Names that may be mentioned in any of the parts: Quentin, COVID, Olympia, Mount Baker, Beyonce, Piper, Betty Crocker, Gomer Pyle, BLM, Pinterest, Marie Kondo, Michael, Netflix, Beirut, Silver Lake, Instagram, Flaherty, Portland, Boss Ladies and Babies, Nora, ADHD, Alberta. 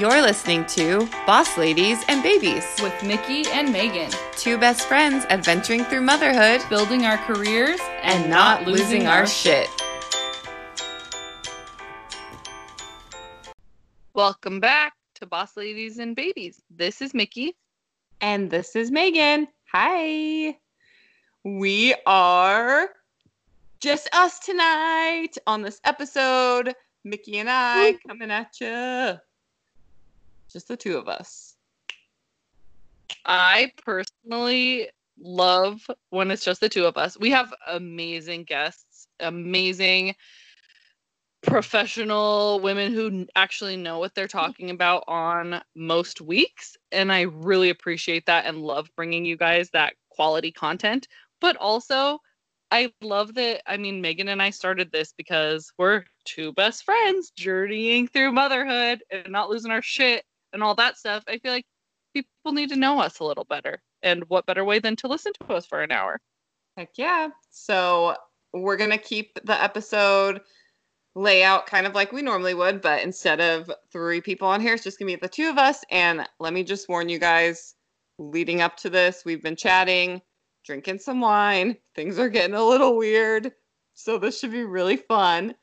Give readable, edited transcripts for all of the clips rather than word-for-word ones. You're listening to Boss Ladies and Babies with Mickey and Megan, two best friends adventuring through motherhood, building our careers, and not losing our shit. Welcome back to Boss Ladies and Babies. This is Mickey. And this is Megan. Hi. We are just us tonight on this episode. Mickey and I coming at you. Just the two of us. I personally love when it's just the two of us. We have amazing guests, amazing professional women who actually know what they're talking about on most weeks. And I really appreciate that and love bringing you guys that quality content. But also, I love that, Megan and I started this because we're two best friends journeying through motherhood and not losing our shit and all that stuff. I feel like people need to know us a little better. And what better way than to listen to us for an hour? Heck yeah. So we're going to keep the episode layout kind of like we normally would, but instead of three people on here, it's just going to be the two of us. And let me just warn you guys, leading up to this, we've been chatting, drinking some wine. Things are getting a little weird. So this should be really fun.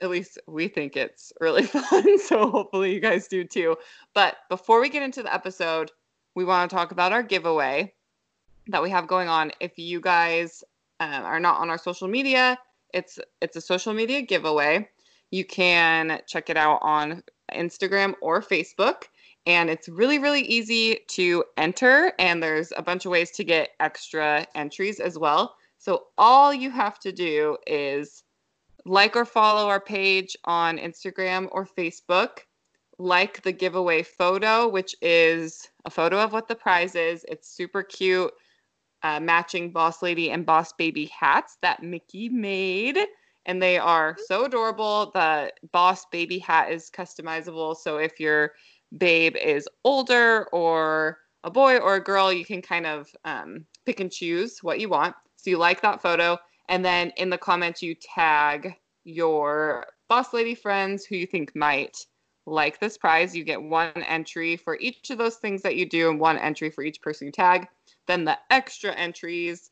At least we think it's really fun. So hopefully you guys do too. But before we get into the episode, we want to talk about our giveaway that we have going on. If you guys are not on our social media, it's a social media giveaway. You can check it out on Instagram or Facebook. And it's really, really easy to enter. And there's a bunch of ways to get extra entries as well. So all you have to do is like or follow our page on Instagram or Facebook. Like the giveaway photo, which is a photo of what the prize is. It's super cute. Matching Boss Lady and Boss Baby hats that Mickey made. And they are so adorable. The Boss Baby hat is customizable. So if you're babe is older or a boy or a girl, you can kind of pick and choose what you want. So you like that photo, and then in the comments you tag your boss lady friends who you think might like this prize. You get one entry for each of those things that you do and one entry for each person you tag. Then the extra entries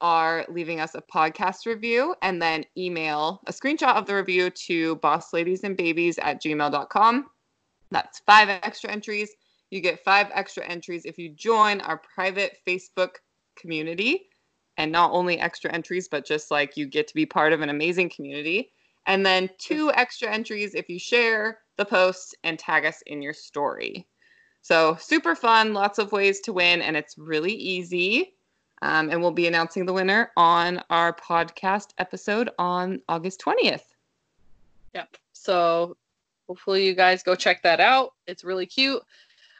are leaving us a podcast review and then email a screenshot of the review to bossladiesanbabies@gmail.com. That's 5 extra entries. You get 5 extra entries if you join our private Facebook community. And not only extra entries, but just like you get to be part of an amazing community. And then 2 extra entries if you share the post and tag us in your story. So super fun, lots of ways to win, and it's really easy. And we'll be announcing the winner on our podcast episode on August 20th. Yep. So hopefully you guys go check that out. It's really cute.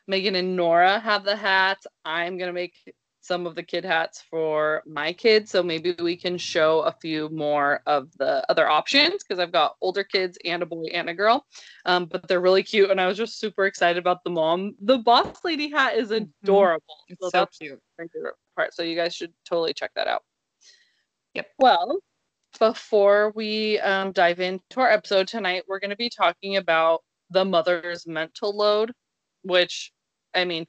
Megan and Nora have the hats. I'm going to make some of the kid hats for my kids. So maybe we can show a few more of the other options because I've got older kids and a boy and a girl. But they're really cute. And I was just super excited about the mom. The boss lady hat is adorable. Mm-hmm. It's so cute. My favorite part. So you guys should totally check that out. Yep. Well, before we dive into our episode tonight, we're going to be talking about the mother's mental load, which,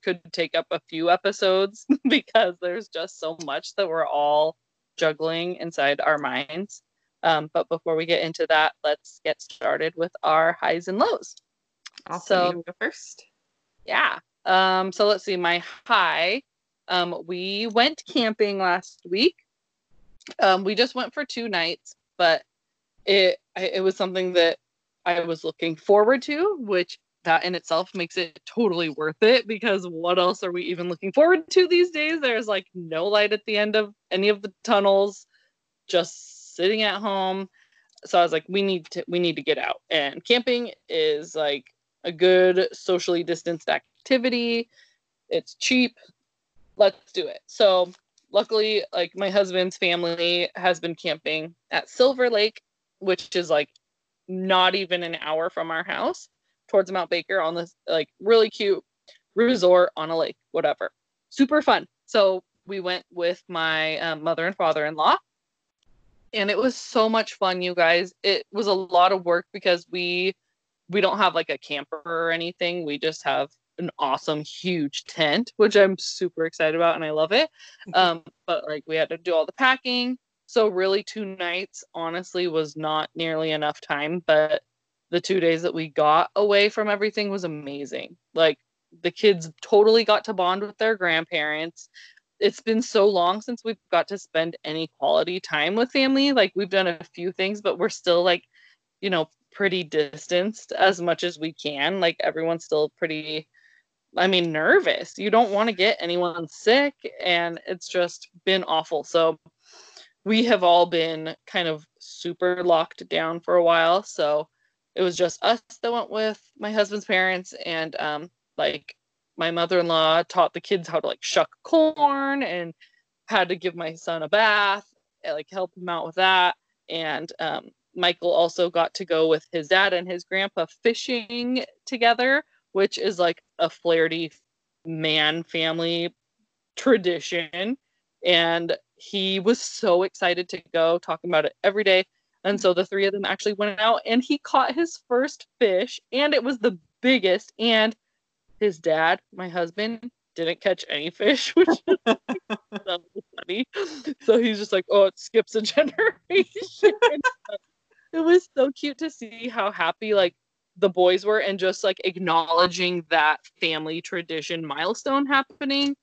could take up a few episodes because there's just so much that we're all juggling inside our minds. But before we get into that, let's get started with our highs and lows. Awesome. So, you go first. Yeah. So let's see. My high, we went camping last week. We just went for 2 nights, but it was something that I was looking forward to, which that in itself makes it totally worth it because what else are we even looking forward to these days? There's like no light at the end of any of the tunnels, just sitting at home. So I was like, we need to get out. And camping is like a good socially distanced activity. It's cheap. Let's do it. So luckily, like, my husband's family has been camping at Silver Lake, which is, like, not even an hour from our house, towards Mount Baker on this, like, really cute resort on a lake, whatever. Super fun. So we went with my mother and father-in-law, and it was so much fun, you guys. It was a lot of work because we we don't have like a camper or anything. We just have an awesome huge tent, which I'm super excited about, and I love it. But like we had to do all the packing. So really 2 nights honestly was not nearly enough time, but the 2 days that we got away from everything was amazing. Like the kids totally got to bond with their grandparents. It's been so long since we've got to spend any quality time with family. Like we've done a few things, but we're still like, you know, pretty distanced as much as we can. Like everyone's still pretty, I mean, nervous. You don't want to get anyone sick, and it's just been awful. So we have all been kind of super locked down for a while. So it was just us that went with my husband's parents, and like my mother-in-law taught the kids how to like shuck corn and had to give my son a bath and like help him out with that. And Michael also got to go with his dad and his grandpa fishing together, which is like a Flaherty man family tradition. And he was so excited to go, talking about it every day. And so the three of them actually went out, and he caught his first fish, and it was the biggest. And his dad, my husband, didn't catch any fish, which is so funny. So he's just like, oh, it skips a generation. It was so cute to see how happy like the boys were, and just like acknowledging that family tradition milestone happening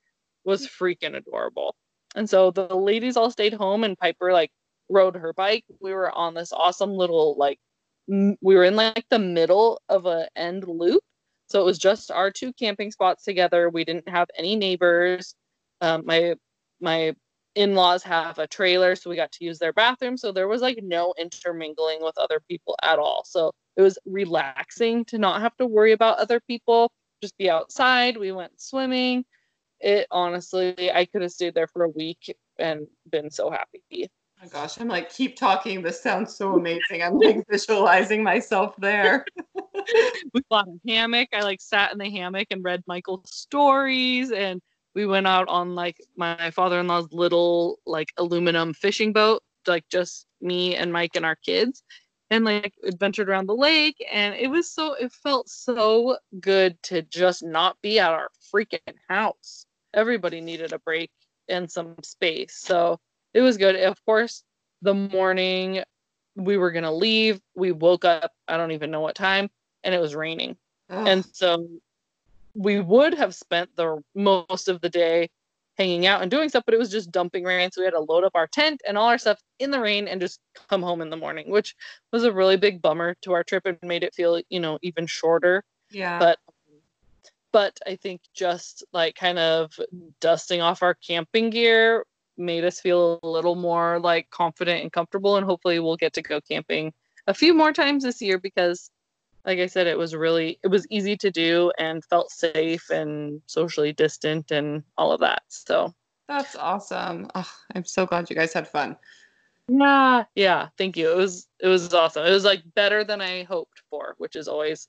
was freaking adorable. And so the ladies all stayed home, and Piper like rode her bike. We were on this awesome little like we were in like the middle of an end loop. So it was just our 2 camping spots together. We didn't have any neighbors. My in-laws have a trailer, so we got to use their bathroom. So there was like no intermingling with other people at all. So it was relaxing to not have to worry about other people, just be outside. We went swimming. It honestly, I could have stayed there for a week and been so happy. Oh my gosh, I'm like, keep talking. This sounds so amazing. I'm like visualizing myself there. We bought a hammock. I like sat in the hammock and read Michael's stories, and we went out on like my father-in-law's little like aluminum fishing boat, like just me and Mike and our kids, and like adventured around the lake. And it felt so good to just not be at our freaking house. Everybody needed a break and some space. So it was good. Of course, the morning we were going to leave, we woke up, I don't even know what time, and it was raining. Oh. And so we would have spent the most of the day hanging out and doing stuff, but it was just dumping rain. So we had to load up our tent and all our stuff in the rain and just come home in the morning, which was a really big bummer to our trip and made it feel, you know, even shorter. Yeah. But I think just like kind of dusting off our camping gear made us feel a little more like confident and comfortable, and hopefully we'll get to go camping a few more times this year, because like I said, it was easy to do and felt safe and socially distant and all of that. So that's awesome. Oh, I'm so glad you guys had fun. Yeah, thank you. It was awesome. It was like better than I hoped for, which is always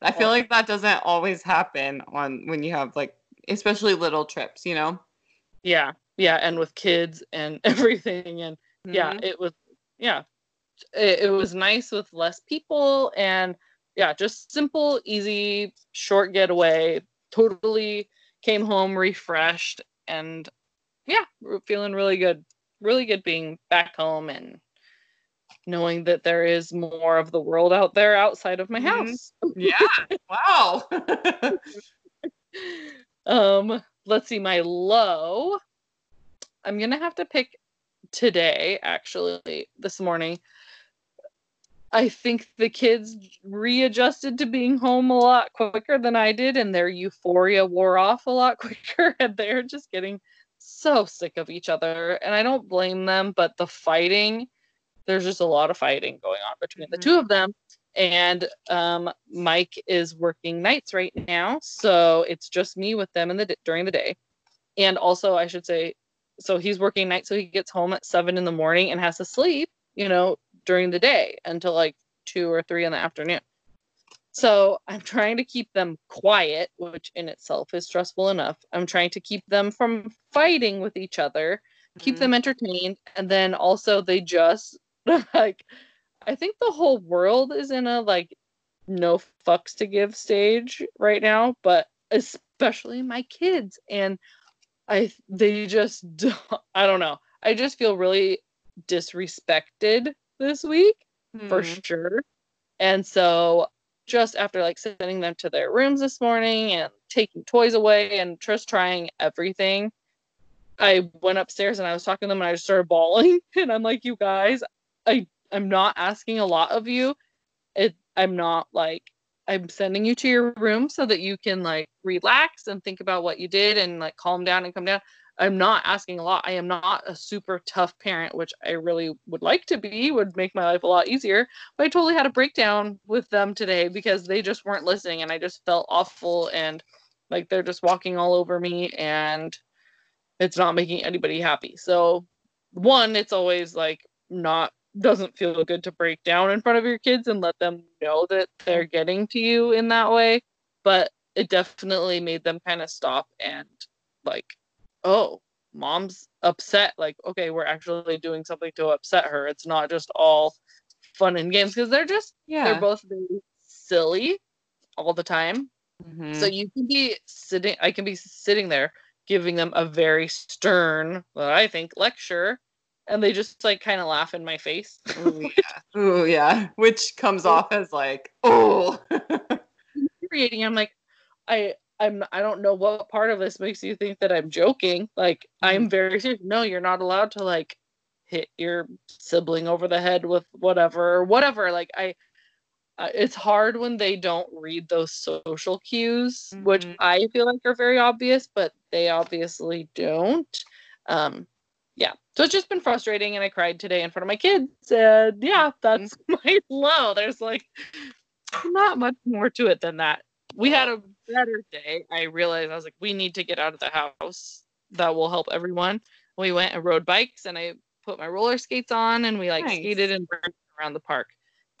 I feel like that doesn't always happen when you have like especially little trips, you know. Yeah, and with kids and everything, and it was nice with less people, and yeah, just simple, easy, short getaway. Totally came home refreshed, and yeah, feeling really good being back home and knowing that there is more of the world out there outside of my house. Yeah, wow. Let's see, my low. I'm going to have to pick today, actually, this morning. I think the kids readjusted to being home a lot quicker than I did, and their euphoria wore off a lot quicker, and they're just getting so sick of each other. And I don't blame them, but the fighting, there's just a lot of fighting going on between the 2 of them. And Mike is working nights right now, so it's just me with them during the day. And also, I should say, so he's working nights, so he gets home at 7 in the morning and has to sleep, you know, during the day until like 2 or 3 in the afternoon. So I'm trying to keep them quiet, which in itself is stressful enough. I'm trying to keep them from fighting with each other, keep them entertained, and then also they just like... I think the whole world is in a like no fucks to give stage right now, but especially my kids. And they just don't, I don't know. I just feel really disrespected this week for sure. And so just after like sending them to their rooms this morning and taking toys away and just trying everything, I went upstairs and I was talking to them and I just started bawling. And I'm like, you guys, I'm not asking a lot of you. I'm not like, I'm sending you to your room so that you can like relax and think about what you did and like calm down and come down. I'm not asking a lot. I am not a super tough parent, which I really would like to be, would make my life a lot easier. But I totally had a breakdown with them today because they just weren't listening and I just felt awful and like they're just walking all over me and it's not making anybody happy. So one, it's always like doesn't feel good to break down in front of your kids and let them know that they're getting to you in that way. But it definitely made them kind of stop and like, oh, mom's upset. Like, okay, we're actually doing something to upset her. It's not just all fun and games because they're just, they're both really silly all the time. Mm-hmm. So I can be sitting there giving them a very stern, what I think, lecture. And they just, like, kind of laugh in my face. Which comes off as, like, oh. I'm like, I don't know what part of this makes you think that I'm joking. Like, I'm very serious. No, you're not allowed to, like, hit your sibling over the head with whatever. Like, it's hard when they don't read those social cues, which I feel like are very obvious, but they obviously don't. Yeah, so it's just been frustrating, and I cried today in front of my kids, and yeah, that's my low. There's, like, not much more to it than that. We had a better day. I realized, I was like, we need to get out of the house. That will help everyone. We went and rode bikes, and I put my roller skates on, and we, like, skated and ran around the park,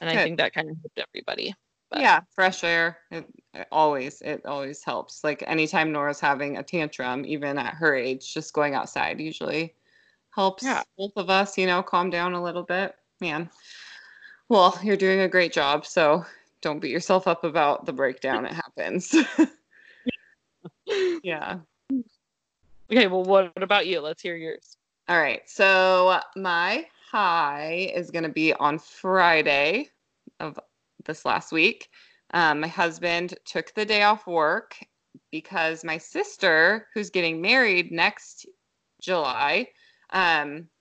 and I think that kind of helped everybody. But. Yeah, fresh air. It always helps. Like, anytime Nora's having a tantrum, even at her age, just going outside usually helps both of us, you know, calm down a little bit. Man, well, you're doing a great job, so don't beat yourself up about the breakdown. It happens. Yeah. Okay, well, what about you? Let's hear yours. All right, so my high is going to be on Friday of this last week. My husband took the day off work because my sister, who's getting married next July,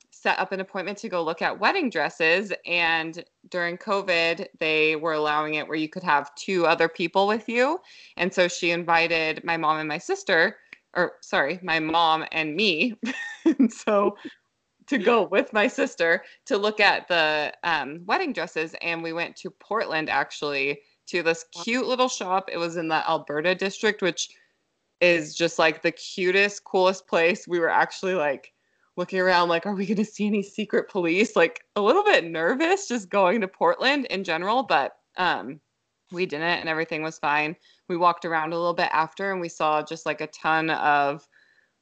set up an appointment to go look at wedding dresses, and during COVID they were allowing it where you could have two other people with you, and so she invited my mom and me and so to go with my sister to look at the wedding dresses, and we went to Portland actually to this cute little shop. It was in the Alberta district, which is just like the cutest, coolest place. We were actually like looking around like, are we going to see any secret police? Like, a little bit nervous just going to Portland in general, but we didn't, and everything was fine. We walked around a little bit after, and we saw just like a ton of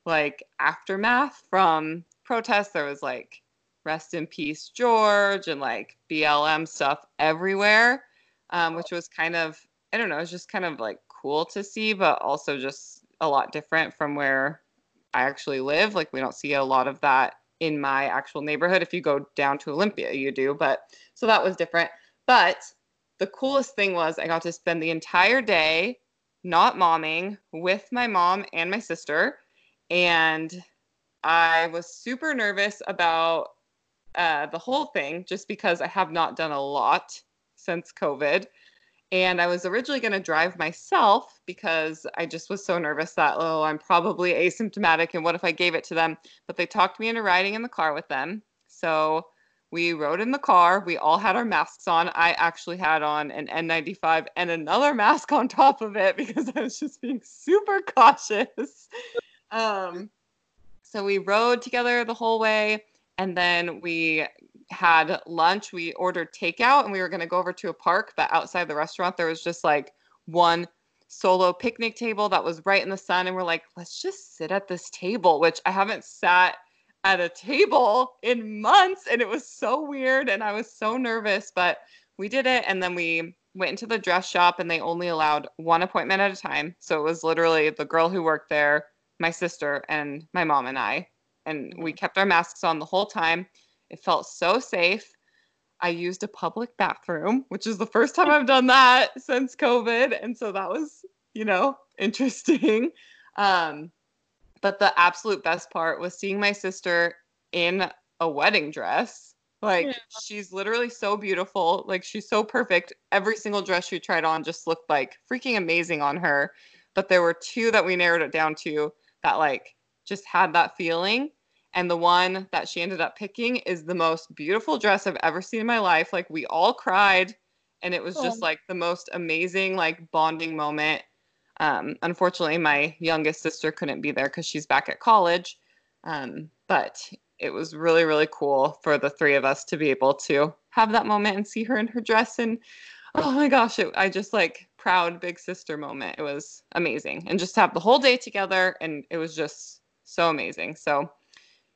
like aftermath from protests. There was like rest in peace George and like BLM stuff everywhere, which was kind of, I don't know, it was just kind of like cool to see, but also just a lot different from where I actually live. Like, we don't see a lot of that in my actual neighborhood. If you go down to Olympia, you do, but so that was different. But the coolest thing was I got to spend the entire day not momming with my mom and my sister, and I was super nervous about the whole thing just because I have not done a lot since COVID. And I was originally going to drive myself because I just was so nervous that, oh, I'm probably asymptomatic and what if I gave it to them? But they talked me into riding in the car with them. So we rode in the car. We all had our masks on. I actually had on an N95 and another mask on top of it because I was just being super cautious. So we rode together the whole way, and then we had lunch. We ordered takeout, and we were going to go over to a park, but outside the restaurant there was just like one solo picnic table that was right in the sun, and we're like, let's just sit at this table, which I haven't sat at a table in months, and it was so weird, and I was so nervous, but we did it. And then we went into the dress shop and they only allowed one appointment at a time. So it was literally the girl who worked there, my sister, and my mom and I. And we kept our masks on the whole time. It felt so safe. I used a public bathroom, which is the first time I've done that since COVID. And so that was, you know, interesting. But the absolute best part was seeing my sister in a wedding dress. Like, she's literally so beautiful. Like, she's so perfect. Every single dress she tried on just looked, like, freaking amazing on her. But there were two that we narrowed it down to that, like, just had that feeling. And the one that she ended up picking is the most beautiful dress I've ever seen in my life. Like, we all cried, and it was just, like, the most amazing, like, bonding moment. Unfortunately, my youngest sister couldn't be there because she's back at college. But it was really, really cool for the three of us to be able to have that moment and see her in her dress. And, oh, my gosh, I just, like, proud big sister moment. It was amazing. And just to have the whole day together, and it was just so amazing. So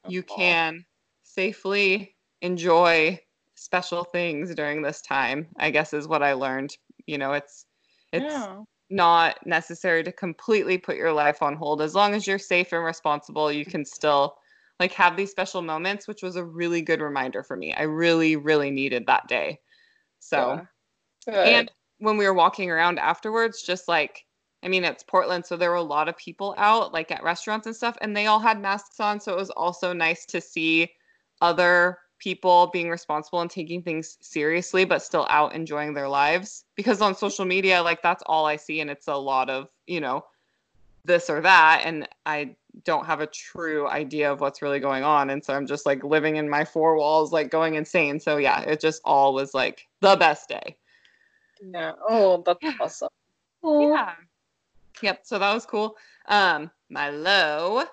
you can safely enjoy special things during this time, I guess, is what I learned. You know, it's not necessary to completely put your life on hold. As long as you're safe and responsible, you can still, like, have these special moments, which was a really good reminder for me. I really, really needed that day. So, and when we were walking around afterwards, just, like, I mean, it's Portland, so there were a lot of people out, like, at restaurants and stuff, and they all had masks on, so it was also nice to see other people being responsible and taking things seriously, but still out enjoying their lives. Because on social media, like, that's all I see, and it's a lot of, you know, this or that, and I don't have a true idea of what's really going on, and so I'm just, like, living in my four walls, like, going insane. So, yeah, it just all was, like, the best day. Yeah. Oh, that's awesome. Oh. Yeah. Yep, so that was cool. My low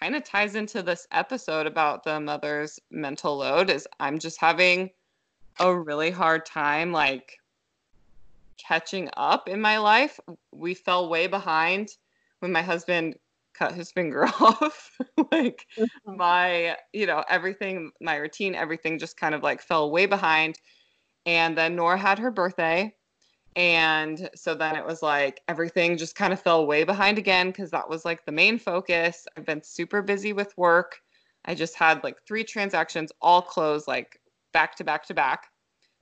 kind of ties into this episode about the mother's mental load is I'm just having a really hard time, like, catching up in my life. We fell way behind when my husband cut his finger off. Like, my, you know, everything, my routine, everything just kind of, like, fell way behind. And then Nora had her birthday. And so then it was like everything just kind of fell way behind again because that was like the main focus. I've been super busy with work. I just had like 3 transactions all close like back to back to back.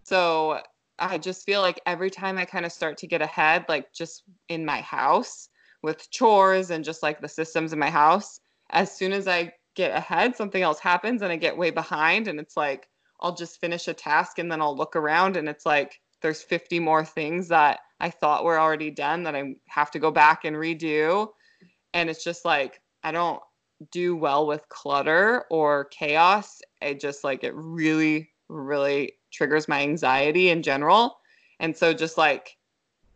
So I just feel like every time I kind of start to get ahead, like just in my house with chores and just like the systems in my house, as soon as I get ahead, something else happens and I get way behind. And it's like, I'll just finish a task and then I'll look around and it's like, there's 50 more things that I thought were already done that I have to go back and redo. And it's just like, I don't do well with clutter or chaos. I just like, it really, really triggers my anxiety in general. And so just like,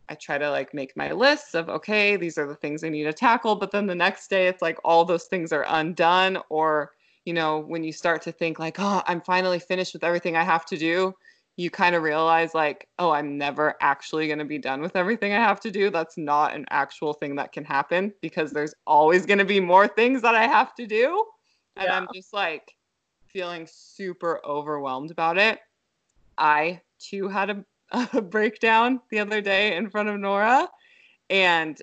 I try to like make my lists of, okay, these are the things I need to tackle. But then the next day it's like, all those things are undone. Or, you know, when you start to think like, oh, I'm finally finished with everything I have to do. You kind of realize like, oh, I'm never actually going to be done with everything I have to do. That's not an actual thing that can happen because there's always going to be more things that I have to do. Yeah. And I'm just like feeling super overwhelmed about it. I too had a breakdown the other day in front of Nora. And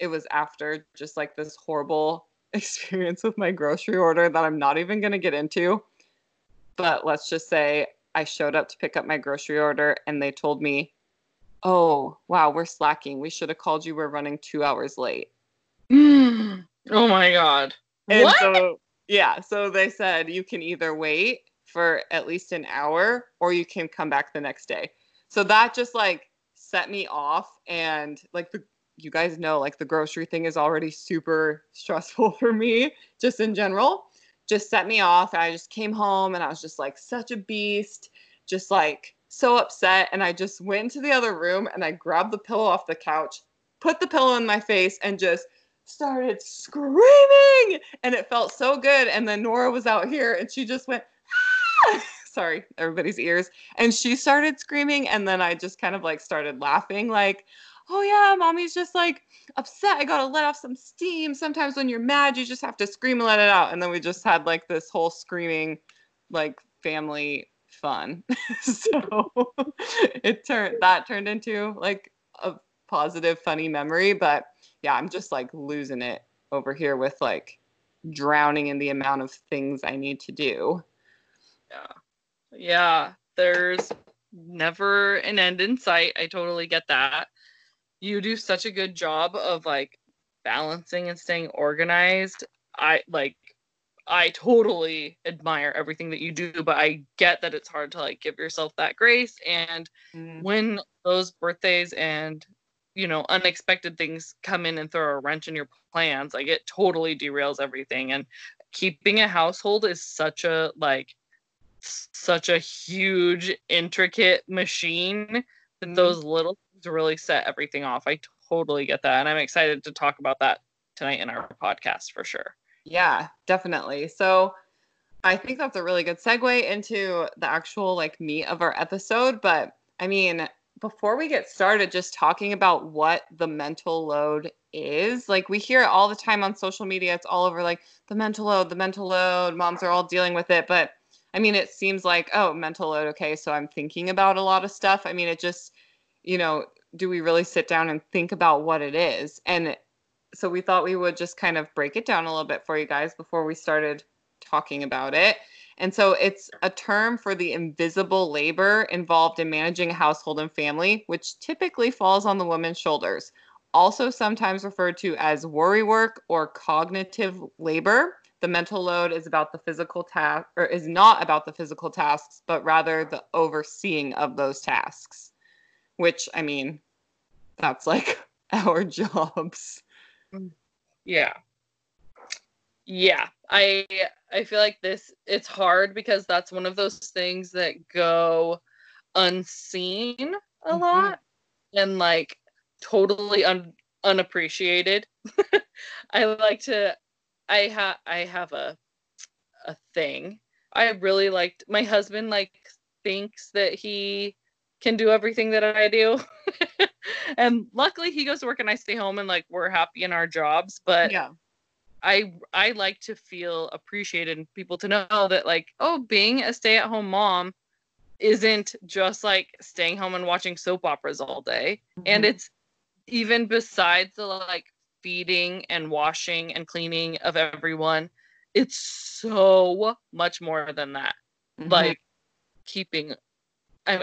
it was after just like this horrible experience with my grocery order that I'm not even going to get into. But let's just say I showed up to pick up my grocery order and they told me, oh, wow, we're slacking. We should have called you. We're running 2 hours late. Mm. Oh, my God. And what? So, yeah. So they said you can either wait for at least an hour or you can come back the next day. So that just like set me off. And like you guys know, like the grocery thing is already super stressful for me just in general. Just set me off. I just came home and I was just like such a beast, just like so upset. And I just went into the other room and I grabbed the pillow off the couch, put the pillow in my face and just started screaming. And it felt so good. And then Nora was out here and she just went, ah! Sorry, everybody's ears. And she started screaming. And then I just kind of like started laughing like, oh yeah, mommy's just like upset. I gotta let off some steam. Sometimes when you're mad, you just have to scream and let it out. And then we just had like this whole screaming, like family fun. So that turned into like a positive, funny memory. But yeah, I'm just like losing it over here with like drowning in the amount of things I need to do. Yeah. There's never an end in sight. I totally get that. You do such a good job of like balancing and staying organized. I totally admire everything that you do, but I get that it's hard to like give yourself that grace. And when those birthdays and, you know, unexpected things come in and throw a wrench in your plans, like it totally derails everything. And keeping a household is such a huge, intricate machine that those little things really set everything off. I totally get that. And I'm excited to talk about that tonight in our podcast for sure. Yeah, definitely. So I think that's a really good segue into the actual like meat of our episode. But I mean, before we get started, just talking about what the mental load is, like we hear it all the time on social media. It's all over like the mental load, moms are all dealing with it. But I mean, it seems like, oh, mental load. Okay. So I'm thinking about a lot of stuff. I mean, it just, you know, do we really sit down and think about what it is? And so we thought we would just kind of break it down a little bit for you guys before we started talking about it. And so it's a term for the invisible labor involved in managing a household and family, which typically falls on the woman's shoulders. Also sometimes referred to as worry work or cognitive labor. The mental load is about the physical task, or is not about the physical tasks, but rather the overseeing of those tasks, which, I mean, that's like our jobs. Yeah. I feel like this, it's hard because that's one of those things that go unseen a lot and like totally unappreciated. I have a thing. I really liked, my husband like thinks that he can do everything that I do. And luckily he goes to work and I stay home and like we're happy in our jobs, but yeah. I like to feel appreciated and people to know that like, oh, being a stay-at-home mom isn't just like staying home and watching soap operas all day. And it's even besides the like feeding and washing and cleaning of everyone, it's so much more than that. Like keeping,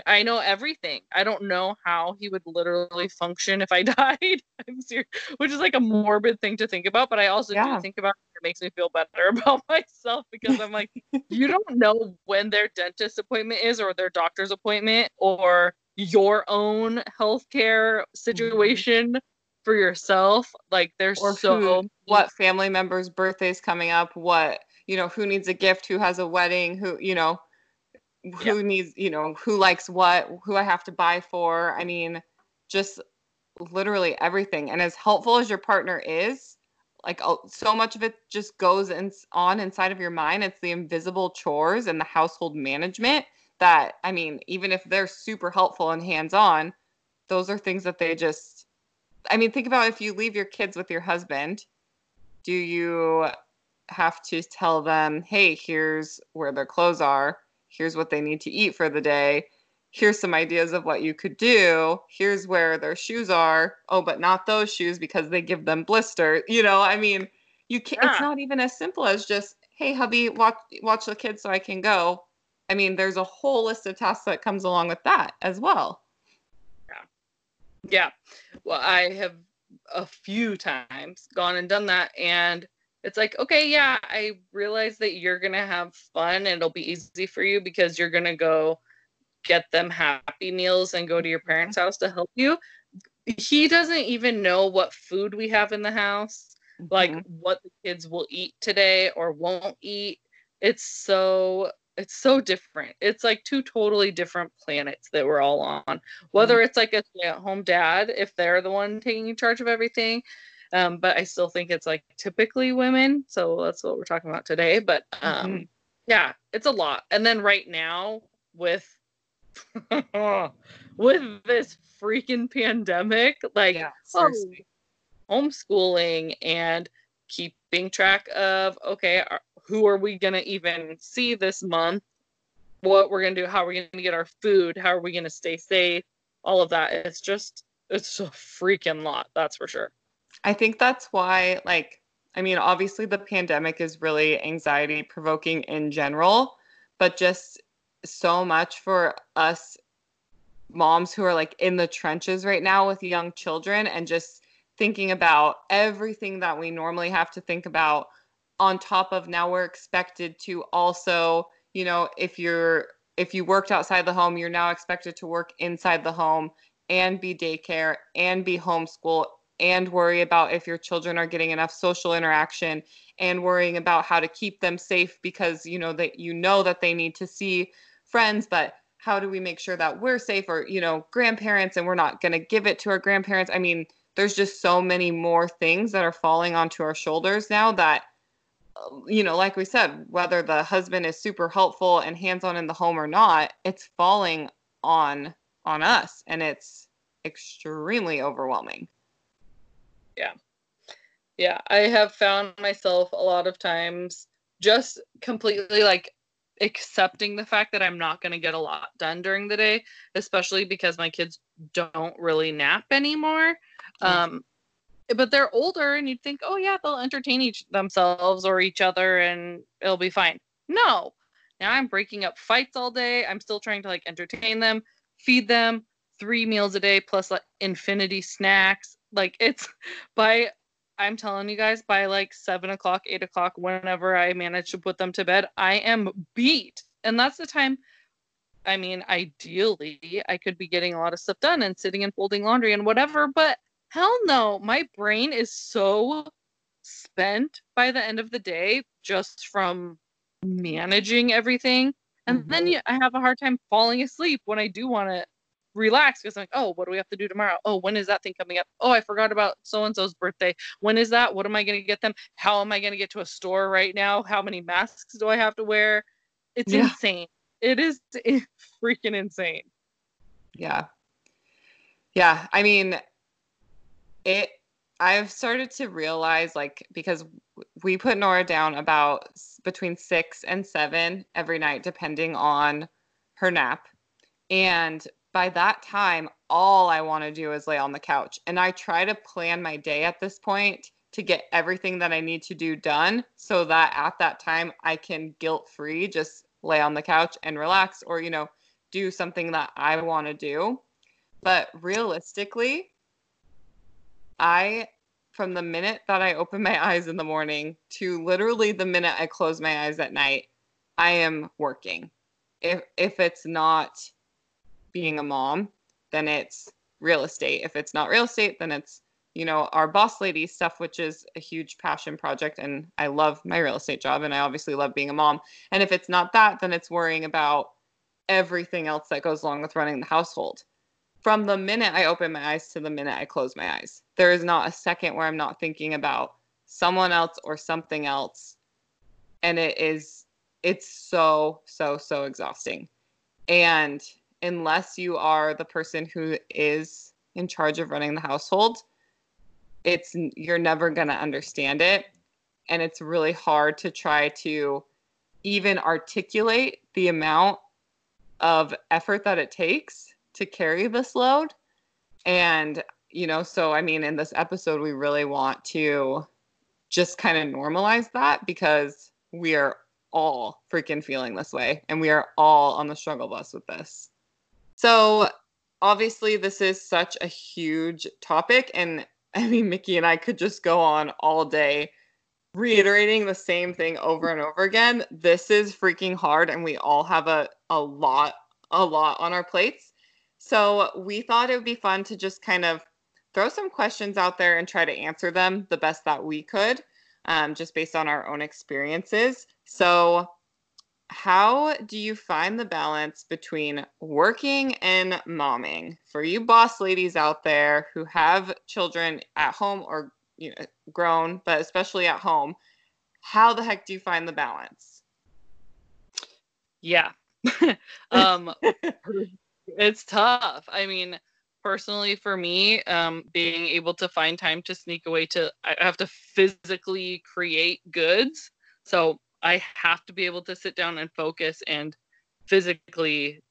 I know everything. I don't know how he would literally function if I died. I'm serious, which is like a morbid thing to think about, but I also do think about it. It makes me feel better about myself because I'm like, you don't know when their dentist appointment is or their doctor's appointment or your own healthcare situation for yourself. Like there's what family members' birthdays coming up, what, you know, who needs a gift, who has a wedding, who, you know, who needs, you know, who likes what, who I have to buy for. I mean, just literally everything. And as helpful as your partner is, like so much of it just goes on inside of your mind. It's the invisible chores and the household management that, I mean, even if they're super helpful and hands-on, those are things that they just, I mean, think about if you leave your kids with your husband, do you have to tell them, hey, here's where their clothes are? Here's what they need to eat for the day. Here's some ideas of what you could do. Here's where their shoes are. Oh, but not those shoes because they give them blisters. You know, I mean, you can't, it's not even as simple as just, hey, hubby, watch the kids so I can go. I mean, there's a whole list of tasks that comes along with that as well. Yeah. Well, I have a few times gone and done that. And it's like, okay, yeah, I realize that you're going to have fun and it'll be easy for you because you're going to go get them happy meals and go to your parents' house to help you. He doesn't even know what food we have in the house, like what the kids will eat today or won't eat. It's so different. It's like two totally different planets that we're all on, whether it's like a stay-at-home dad, if they're the one taking charge of everything. But I still think it's like typically women. So that's what we're talking about today. But yeah, it's a lot. And then right now with this freaking pandemic, like homeschooling and keeping track of, okay, who are we going to even see this month? what we're going to do, how we're going to get our food, how are we going to stay safe, all of that. It's just, it's a freaking lot, that's for sure. I think that's why, like, I mean, obviously the pandemic is really anxiety provoking in general, but just so much for us moms who are like in the trenches right now with young children and just thinking about everything that we normally have to think about on top of now we're expected to also, you know, if you worked outside the home, you're now expected to work inside the home and be daycare and be homeschool and worry about if your children are getting enough social interaction and worrying about how to keep them safe because, you know, that they need to see friends, but how do we make sure that we're safe, or, you know, grandparents, and we're not going to give it to our grandparents. I mean, there's just so many more things that are falling onto our shoulders now that, you know, like we said, whether the husband is super helpful and hands-on in the home or not, it's falling on us, and it's extremely overwhelming. Yeah. Yeah. I have found myself a lot of times just completely like accepting the fact that I'm not going to get a lot done during the day, especially because my kids don't really nap anymore. But they're older and you'd think, oh yeah, they'll entertain themselves or each other and it'll be fine. No, now I'm breaking up fights all day. I'm still trying to like entertain them, feed them 3 meals a day, plus like infinity snacks. Like it's by, I'm telling you guys, by like 7 o'clock, 8 o'clock, whenever I manage to put them to bed, I am beat. And that's the time, I mean, ideally I could be getting a lot of stuff done and sitting and folding laundry and whatever, but hell no, my brain is so spent by the end of the day just from managing everything. And mm-hmm. then I have a hard time falling asleep when I do want to relax, because I'm like, oh, what do we have to do tomorrow? Oh, when is that thing coming up? Oh, I forgot about so-and-so's birthday. When is that? What am I going to get them? How am I going to get to a store right now? How many masks do I have to wear? It's insane. It is freaking insane. Yeah. Yeah. I mean, I've started to realize, like, because we put Nora down about between 6 and 7 every night, depending on her nap. And by that time, all I want to do is lay on the couch. And I try to plan my day at this point to get everything that I need to do done so that at that time I can guilt-free just lay on the couch and relax, or, you know, do something that I want to do. But realistically, from the minute that I open my eyes in the morning to literally the minute I close my eyes at night, I am working. If it's not being a mom, then it's real estate. If it's not real estate, then it's, you know, our boss lady stuff, which is a huge passion project. And I love my real estate job, and I obviously love being a mom. And if it's not that, then it's worrying about everything else that goes along with running the household. From the minute I open my eyes to the minute I close my eyes, there is not a second where I'm not thinking about someone else or something else. And it's so, so, so exhausting. And unless you are the person who is in charge of running the household, you're never going to understand it. And it's really hard to try to even articulate the amount of effort that it takes to carry this load. And, you know, so, I mean, in this episode, we really want to just kind of normalize that, because we are all freaking feeling this way and we are all on the struggle bus with this. So obviously this is such a huge topic, and I mean, Mickey and I could just go on all day reiterating the same thing over and over again. This is freaking hard, and we all have a lot on our plates. So we thought it would be fun to just kind of throw some questions out there and try to answer them the best that we could, just based on our own experiences. So how do you find the balance between working and momming? For you boss ladies out there who have children at home, or, you know, grown, but especially at home, how the heck do you find the balance? Yeah. It's tough. I mean, personally for me, being able to find time to sneak away I have to physically create goods. So I have to be able to sit down and focus and physically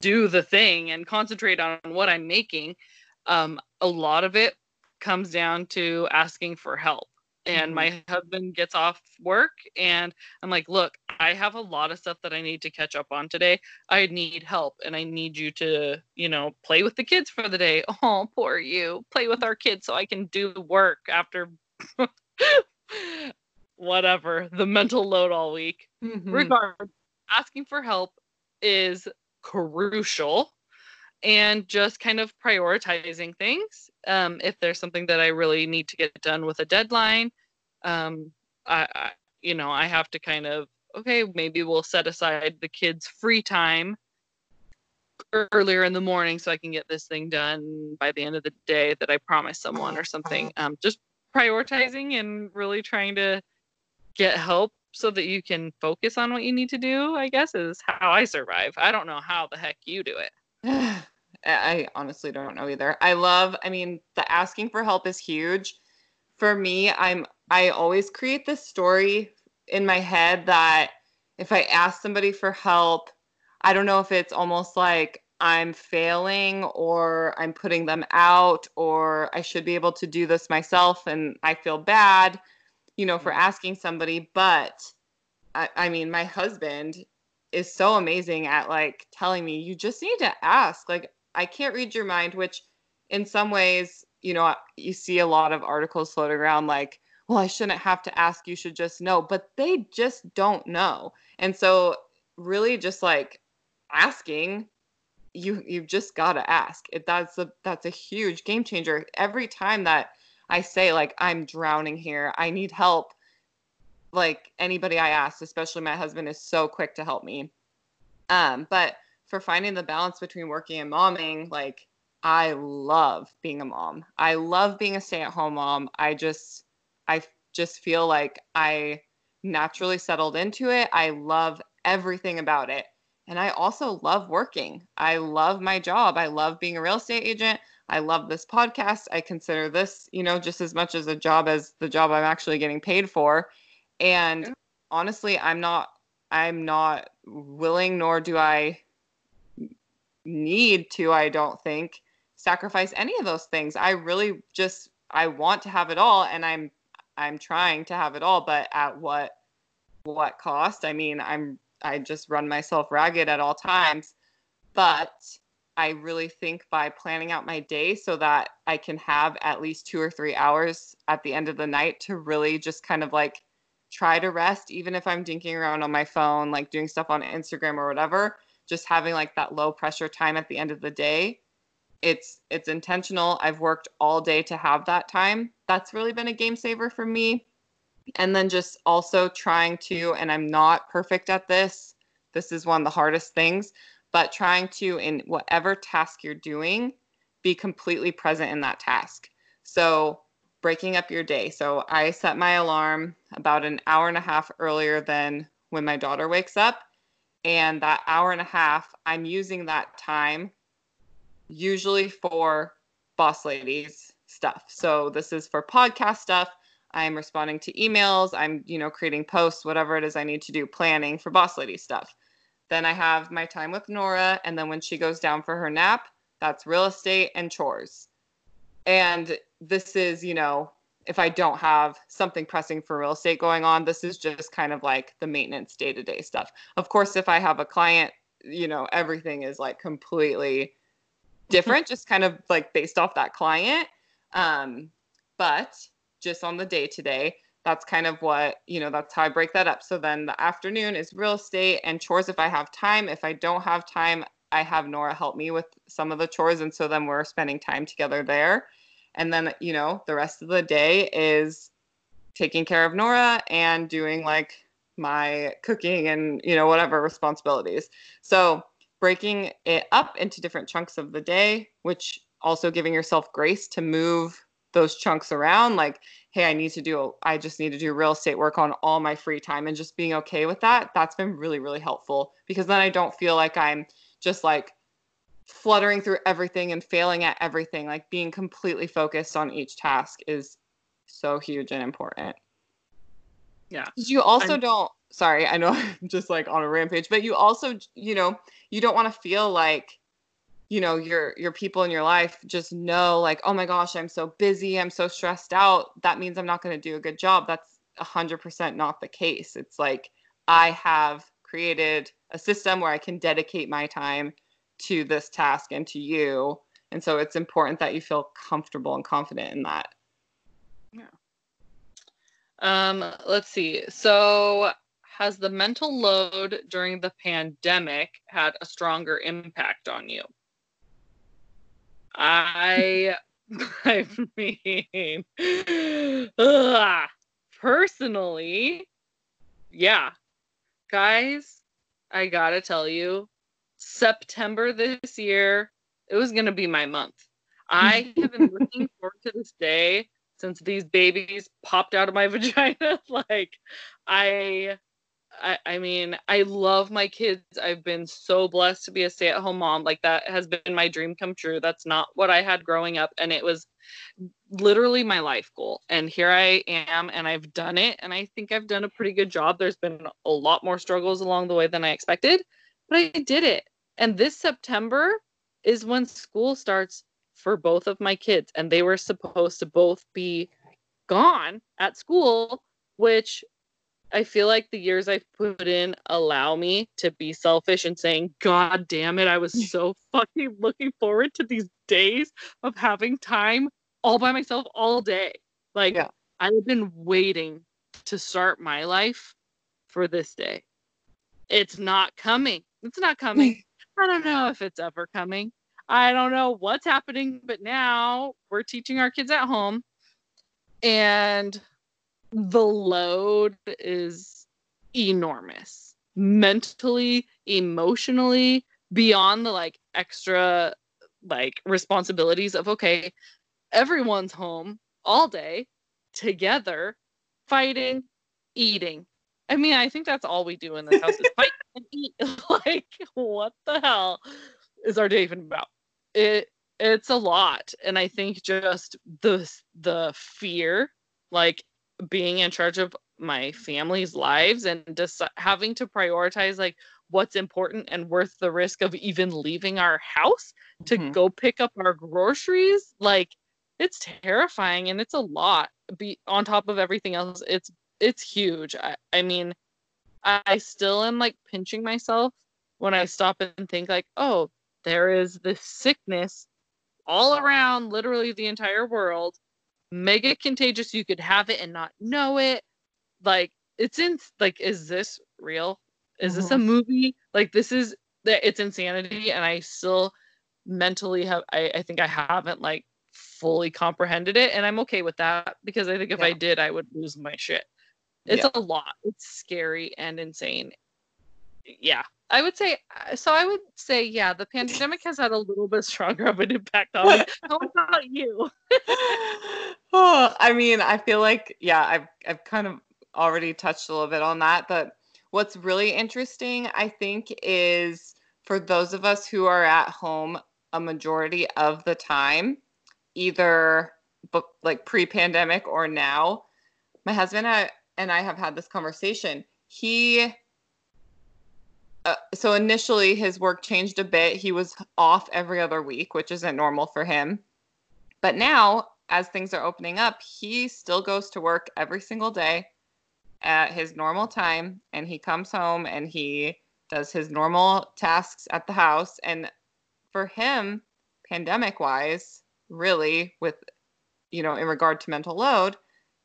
do the thing and concentrate on what I'm making, a lot of it comes down to asking for help. And my husband gets off work and I'm like, look, I have a lot of stuff that I need to catch up on today. I need help and I need you to, you know, play with the kids for the day. Oh, poor you. Play with our kids so I can do the work after whatever, the mental load all week. Mm-hmm. Regardless, asking for help is crucial. And just kind of prioritizing things. If there's something that I really need to get done with a deadline, I have to kind of, okay, maybe we'll set aside the kids' free time earlier in the morning so I can get this thing done by the end of the day that I promised someone or something. Just prioritizing and really trying to get help so that you can focus on what you need to do, I guess, is how I survive. I don't know how the heck you do it. I honestly don't know either. The asking for help is huge. For me, I always create this story in my head that if I ask somebody for help, I don't know if it's almost like I'm failing or I'm putting them out or I should be able to do this myself and I feel bad, you know, for asking somebody. But my husband is so amazing at like telling me, you just need to ask. Like, I can't read your mind, which in some ways, you know, you see a lot of articles floating around like, well, I shouldn't have to ask. You should just know, but they just don't know. And so really just like asking, you've just got to ask. That's a huge game changer. Every time that I say like, I'm drowning here, I need help, like anybody I asked, especially my husband, is so quick to help me. But for finding the balance between working and momming, like I love being a mom. I love being a stay-at-home mom. I just feel like I naturally settled into it. I love everything about it. And I also love working. I love my job. I love being a real estate agent. I love this podcast. I consider this, you know, just as much as a job as the job I'm actually getting paid for. And honestly, I'm not willing, nor do I need to, I don't think, sacrifice any of those things. I want to have it all, and I'm trying to have it all, but at what cost? I mean, I just run myself ragged at all times, but I really think by planning out my day so that I can have at least 2 or 3 hours at the end of the night to really just kind of like try to rest, even if I'm dinking around on my phone, like doing stuff on Instagram or whatever, just having like that low pressure time at the end of the day. It's intentional. I've worked all day to have that time. That's really been a game saver for me. And then just also trying to, and I'm not perfect at this. This is one of the hardest things, but trying to, in whatever task you're doing, be completely present in that task. So breaking up your day. So I set my alarm about an hour and a half earlier than when my daughter wakes up. And that hour and a half, I'm using that time usually for Boss Ladies stuff. So this is for podcast stuff. I'm responding to emails. I'm, you know, creating posts, whatever it is I need to do, planning for Boss Lady stuff. Then I have my time with Nora. And then when she goes down for her nap, that's real estate and chores. And this is, you know, if I don't have something pressing for real estate going on, this is just kind of like the maintenance day-to-day stuff. Of course, if I have a client, you know, everything is like completely different, just kind of like based off that client. But just on the day-to-day, that's kind of what, you know, that's how I break that up. So then the afternoon is real estate and chores if I have time. If I don't have time, I have Nora help me with some of the chores. And so then we're spending time together there. And then, you know, the rest of the day is taking care of Nora and doing like my cooking and, you know, whatever responsibilities. So breaking it up into different chunks of the day, which also giving yourself grace to move those chunks around. Like, hey, I just need to do real estate work on all my free time, and just being okay with that. That's been really, really helpful, because then I don't feel like I'm just like fluttering through everything and failing at everything. Like being completely focused on each task is so huge and important. Yeah. You also don't sorry, I know I'm just like on a rampage, but you also, you know, you don't want to feel like, you know, your people in your life just know like, oh my gosh, I'm so busy, I'm so stressed out, that means I'm not going to do a good job. That's 100% not the case. It's like, I have created a system where I can dedicate my time to this task and to you. And so it's important that you feel comfortable and confident in that. Yeah. Let's see. So has the mental load during the pandemic had a stronger impact on you? I mean, personally, yeah. Guys, I gotta tell you, September this year, it was gonna be my month. I have been looking forward to this day since these babies popped out of my vagina. Like, I mean, I love my kids. I've been so blessed to be a stay-at-home mom. Like, that has been my dream come true. That's not what I had growing up, and it was literally my life goal. And here I am, and I've done it, and I think I've done a pretty good job. There's been a lot more struggles along the way than I expected, but I did it. And this September is when school starts for both of my kids, and they were supposed to both be gone at school, which I feel like the years I've put in allow me to be selfish and saying, God damn it, I was so fucking looking forward to these days of having time all by myself all day. Like, yeah. I've been waiting to start my life for this day. It's not coming. It's not coming. I don't know if it's ever coming. I don't know what's happening, but now we're teaching our kids at home, and the load is enormous, mentally, emotionally, beyond the like extra like responsibilities of, okay, everyone's home all day together, fighting, eating. I mean, I think that's all we do in this house is fight and eat. Like, what the hell is our day even about? It's a lot. And I think just the fear, like, being in charge of my family's lives and just having to prioritize like what's important and worth the risk of even leaving our house to go pick up our groceries. Like, it's terrifying, and it's a lot. Be on top of everything else. It's huge. I mean, I still am like pinching myself when I stop and think like, oh, there is this sickness all around literally the entire world. Mega contagious, you could have it and not know it. Like, it's in, like, is this real? Is this a movie? Like, this is, it's insanity. And I still mentally have, I think I haven't like fully comprehended it, and I'm okay with that, because I think if I did, I would lose my shit. It's a lot. It's scary and insane. Yeah, I would say, so I would say, yeah, the pandemic has had a little bit stronger of an impact on me. How about you? Oh, I mean, I feel like, yeah, I've kind of already touched a little bit on that, but what's really interesting, I think, is for those of us who are at home a majority of the time, either like pre-pandemic or now, my husband and I have had this conversation. He... so initially his work changed a bit. He was off every other week, which isn't normal for him. But now, as things are opening up, he still goes to work every single day at his normal time. And he comes home and he does his normal tasks at the house. And for him, pandemic-wise, really, with, you know, in regard to mental load,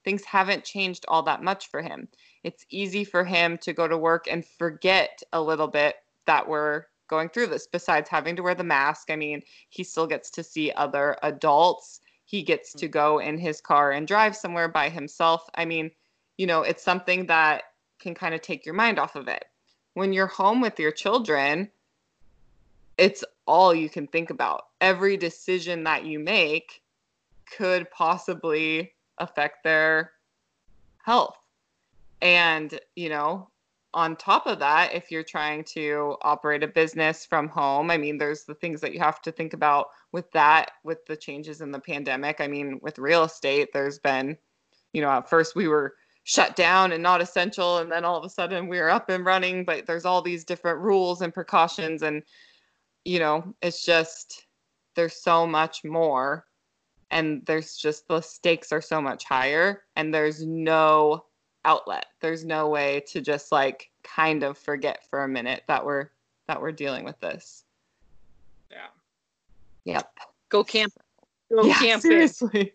things haven't changed all that much for him. It's easy for him to go to work and forget a little bit that we're going through this, besides having to wear the mask. I mean, he still gets to see other adults. He gets to go in his car and drive somewhere by himself. I mean, you know, it's something that can kind of take your mind off of it. When you're home with your children, it's all you can think about. Every decision that you make could possibly affect their health. And, you know, on top of that, if you're trying to operate a business from home, I mean, there's the things that you have to think about with that, with the changes in the pandemic. I mean, with real estate, there's been, you know, at first we were shut down and not essential, and then all of a sudden we're up and running, but there's all these different rules and precautions, and you know, it's just, there's so much more, and there's just, the stakes are so much higher, and there's no outlet, there's no way to just like kind of forget for a minute that we're dealing with this. Yep. Go camp. Go camping. Seriously.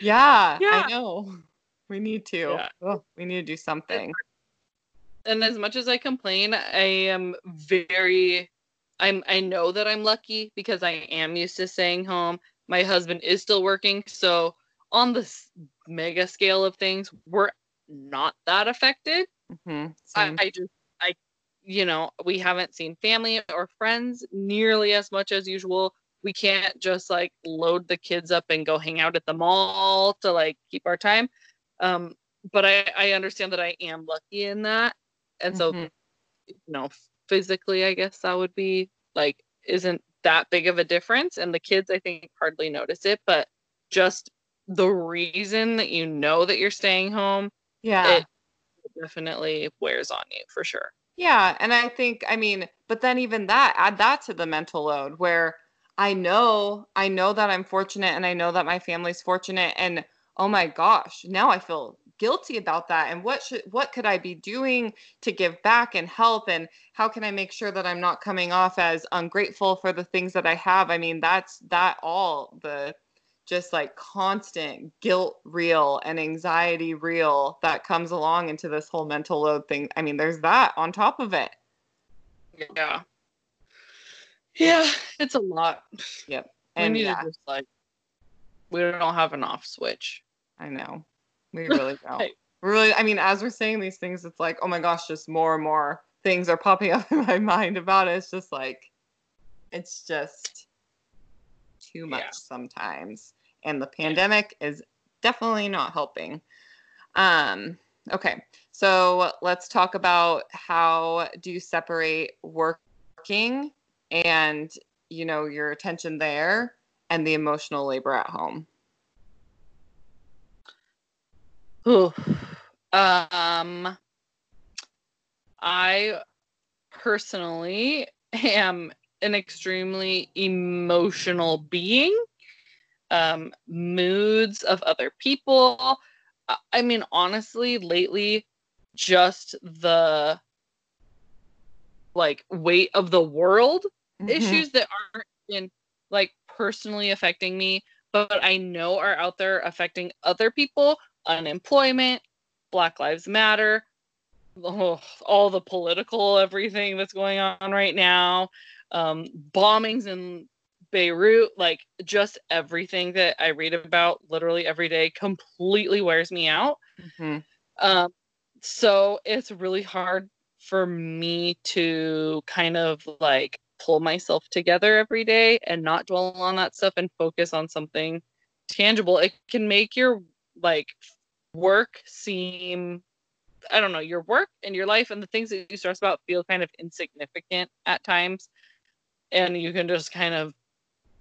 Yeah, I know. We need to. Yeah. Oh, we need to do something. And as much as I complain, I know that I'm lucky because I am used to staying home. My husband is still working, so on this mega scale of things, we're not that affected. Mm-hmm. You know, we haven't seen family or friends nearly as much as usual. We can't just like load the kids up and go hang out at the mall to like keep our time. But I understand that I am lucky in that. And so, you know, physically, I guess that would be like, isn't that big of a difference. And the kids, I think, hardly notice it, but just the reason that you know that you're staying home. Yeah. It definitely wears on you for sure. Yeah, and I think, I mean, but then even that, add that to the mental load where I know that I'm fortunate and I know that my family's fortunate, and oh my gosh, now I feel guilty about that, and what could I be doing to give back and help, and how can I make sure that I'm not coming off as ungrateful for the things that I have? I mean, that's all the just like constant guilt reel and anxiety reel that comes along into this whole mental load thing. I mean, there's that on top of it. Yeah. Yeah. It's a lot. Yep. And we need to just like, we don't have an off switch. I know. We really don't. I mean, as we're saying these things, it's like, oh my gosh, just more and more things are popping up in my mind about it. It's just like, it's just too much sometimes, and the pandemic is definitely not helping. Okay, so let's talk about how do you separate working and, you know, your attention there and the emotional labor at home. I personally am an extremely emotional being. Moods of other people. I mean, honestly, lately, just the like weight of the world, issues that aren't even like personally affecting me, but I know are out there affecting other people. Unemployment, Black Lives Matter, all the political everything that's going on right now. Bombings in Beirut, like just everything that I read about literally every day completely wears me out. So it's really hard for me to kind of like pull myself together every day and not dwell on that stuff and focus on something tangible. It can make your like work seem, I don't know, your work and your life and the things that you stress about feel kind of insignificant at times. And you can just kind of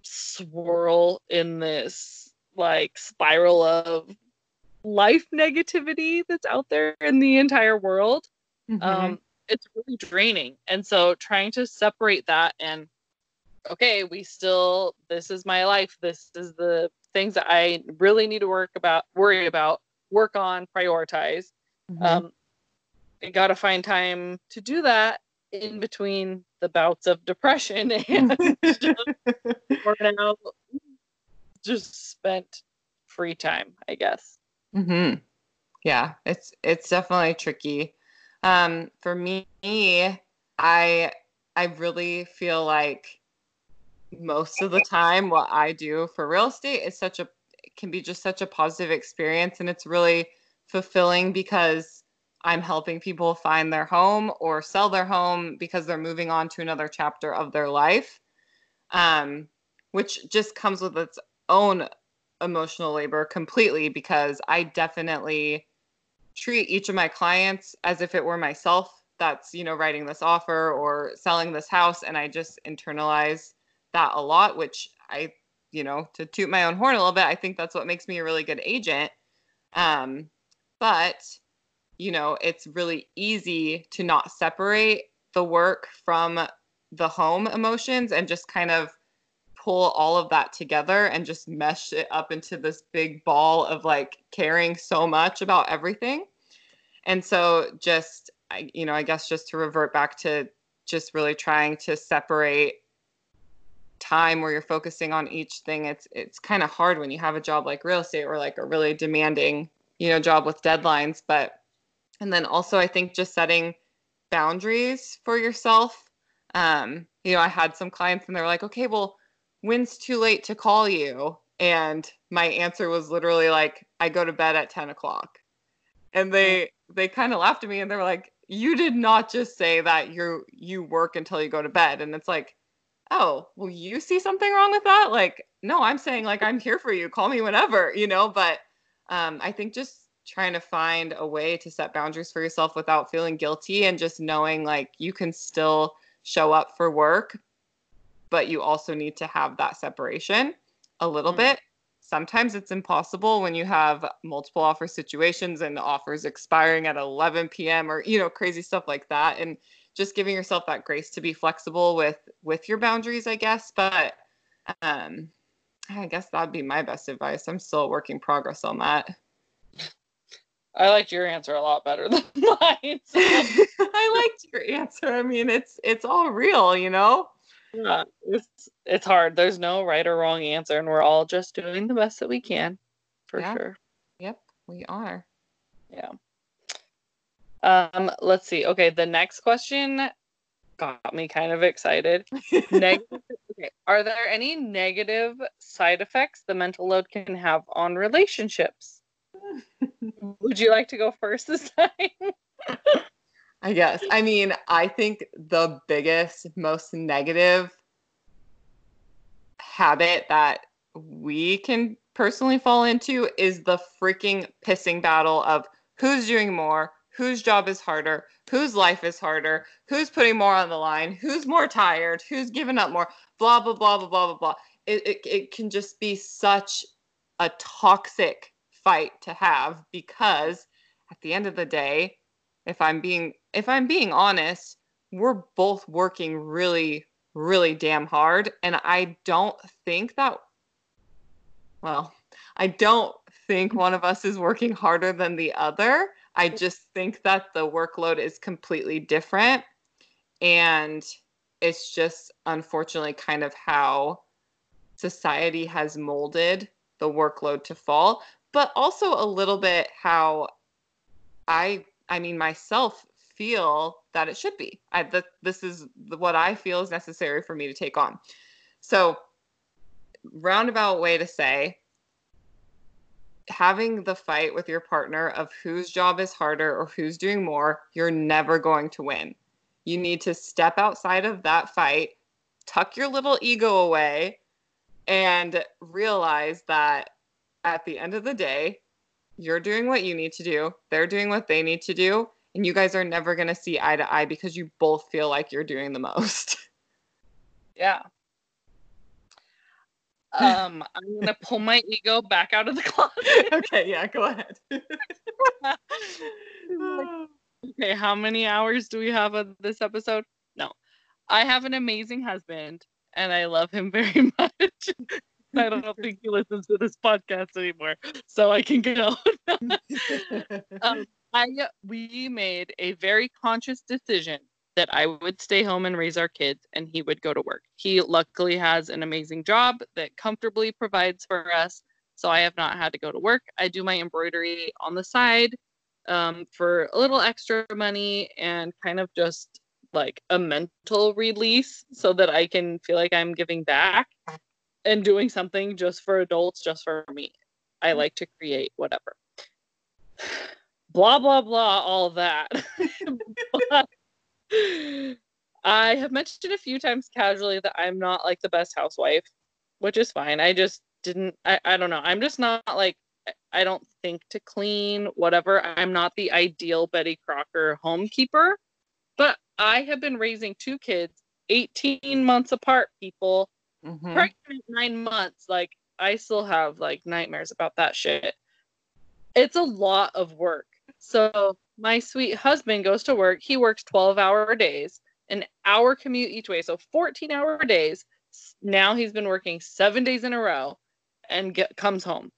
swirl in this, like, spiral of life negativity that's out there in the entire world. It's really draining. And so trying to separate that and, okay, this is my life. This is the things that I really need to worry about, work on, prioritize. I got to find time to do that in between the bouts of depression and burnout, just spent free time, I guess. Yeah, it's definitely tricky. For me, I really feel like most of the time what I do for real estate is can be just such a positive experience, and it's really fulfilling because I'm helping people find their home or sell their home because they're moving on to another chapter of their life, which just comes with its own emotional labor completely, because I definitely treat each of my clients as if it were myself that's, you know, writing this offer or selling this house. And I just internalize that a lot, which I, you know, to toot my own horn a little bit, I think that's what makes me a really good agent. But, you know, it's really easy to not separate the work from the home emotions and just kind of pull all of that together and just mesh it up into this big ball of like caring so much about everything. And so just, you know, I guess just to revert back to just really trying to separate time where you're focusing on each thing. It's kind of hard when you have a job like real estate or like a really demanding, you know, job with deadlines. But, and then also I think just setting boundaries for yourself. You know, I had some clients and they were like, okay, well, when's too late to call you? And my answer was literally like, I go to bed at 10 o'clock. And they kind of laughed at me and they were like, you did not just say that you work until you go to bed. And it's like, oh, well, you see something wrong with that? Like, no, I'm saying like, I'm here for you. Call me whenever, you know, but I think just trying to find a way to set boundaries for yourself without feeling guilty and just knowing like you can still show up for work, but you also need to have that separation a little bit. Sometimes it's impossible when you have multiple offer situations and the offers expiring at 11 p.m. or, you know, crazy stuff like that. And just giving yourself that grace to be flexible with your boundaries, I guess. But I guess that'd be my best advice. I'm still a work in progress on that. I liked your answer a lot better than mine. So. I liked your answer. I mean, it's all real, you know? Yeah, it's hard. There's no right or wrong answer, and we're all just doing the best that we can, for sure. Yep, we are. Yeah. Let's see. Okay, the next question got me kind of excited. Okay. Are there any negative side effects the mental load can have on relationships? Would you like to go first this time? I guess. I mean, I think the biggest, most negative habit that we can personally fall into is the freaking pissing battle of who's doing more, whose job is harder, whose life is harder, who's putting more on the line, who's more tired, who's giving up more, blah, blah, blah, blah, blah, blah, blah. It can just be such a toxic fight to have because at the end of the day, if I'm being honest, we're both working really, really damn hard. And I don't think one of us is working harder than the other. I just think that the workload is completely different. And it's just unfortunately kind of how society has molded the workload to fall, but also a little bit how I mean, myself feel that it should be. This is what I feel is necessary for me to take on. So roundabout way to say, having the fight with your partner of whose job is harder or who's doing more, you're never going to win. You need to step outside of that fight, tuck your little ego away, and realize that at the end of the day, you're doing what you need to do. They're doing what they need to do. And you guys are never going to see eye to eye because you both feel like you're doing the most. Yeah. I'm going to pull my ego back out of the closet. Okay. Yeah. Go ahead. Okay. How many hours do we have of this episode? No. I have an amazing husband and I love him very much. I don't think he listens to this podcast anymore, so I can go. We made a very conscious decision that I would stay home and raise our kids, and he would go to work. He luckily has an amazing job that comfortably provides for us, so I have not had to go to work. I do my embroidery on the side for a little extra money and kind of just like a mental release so that I can feel like I'm giving back. And doing something just for adults, just for me. I like to create whatever. Blah, blah, blah, all that. I have mentioned a few times casually that I'm not like the best housewife, which is fine. I just didn't, I don't know. I'm just not like, I don't think to clean, whatever. I'm not the ideal Betty Crocker homekeeper. But I have been raising two kids 18 months apart, people. Mm-hmm. Pregnant 9 months, like I still have like nightmares about that shit. It's a lot of work. So my sweet husband goes to work. He works 12-hour days, an hour commute each way. So 14-hour days. Now he's been working 7 days in a row and comes home.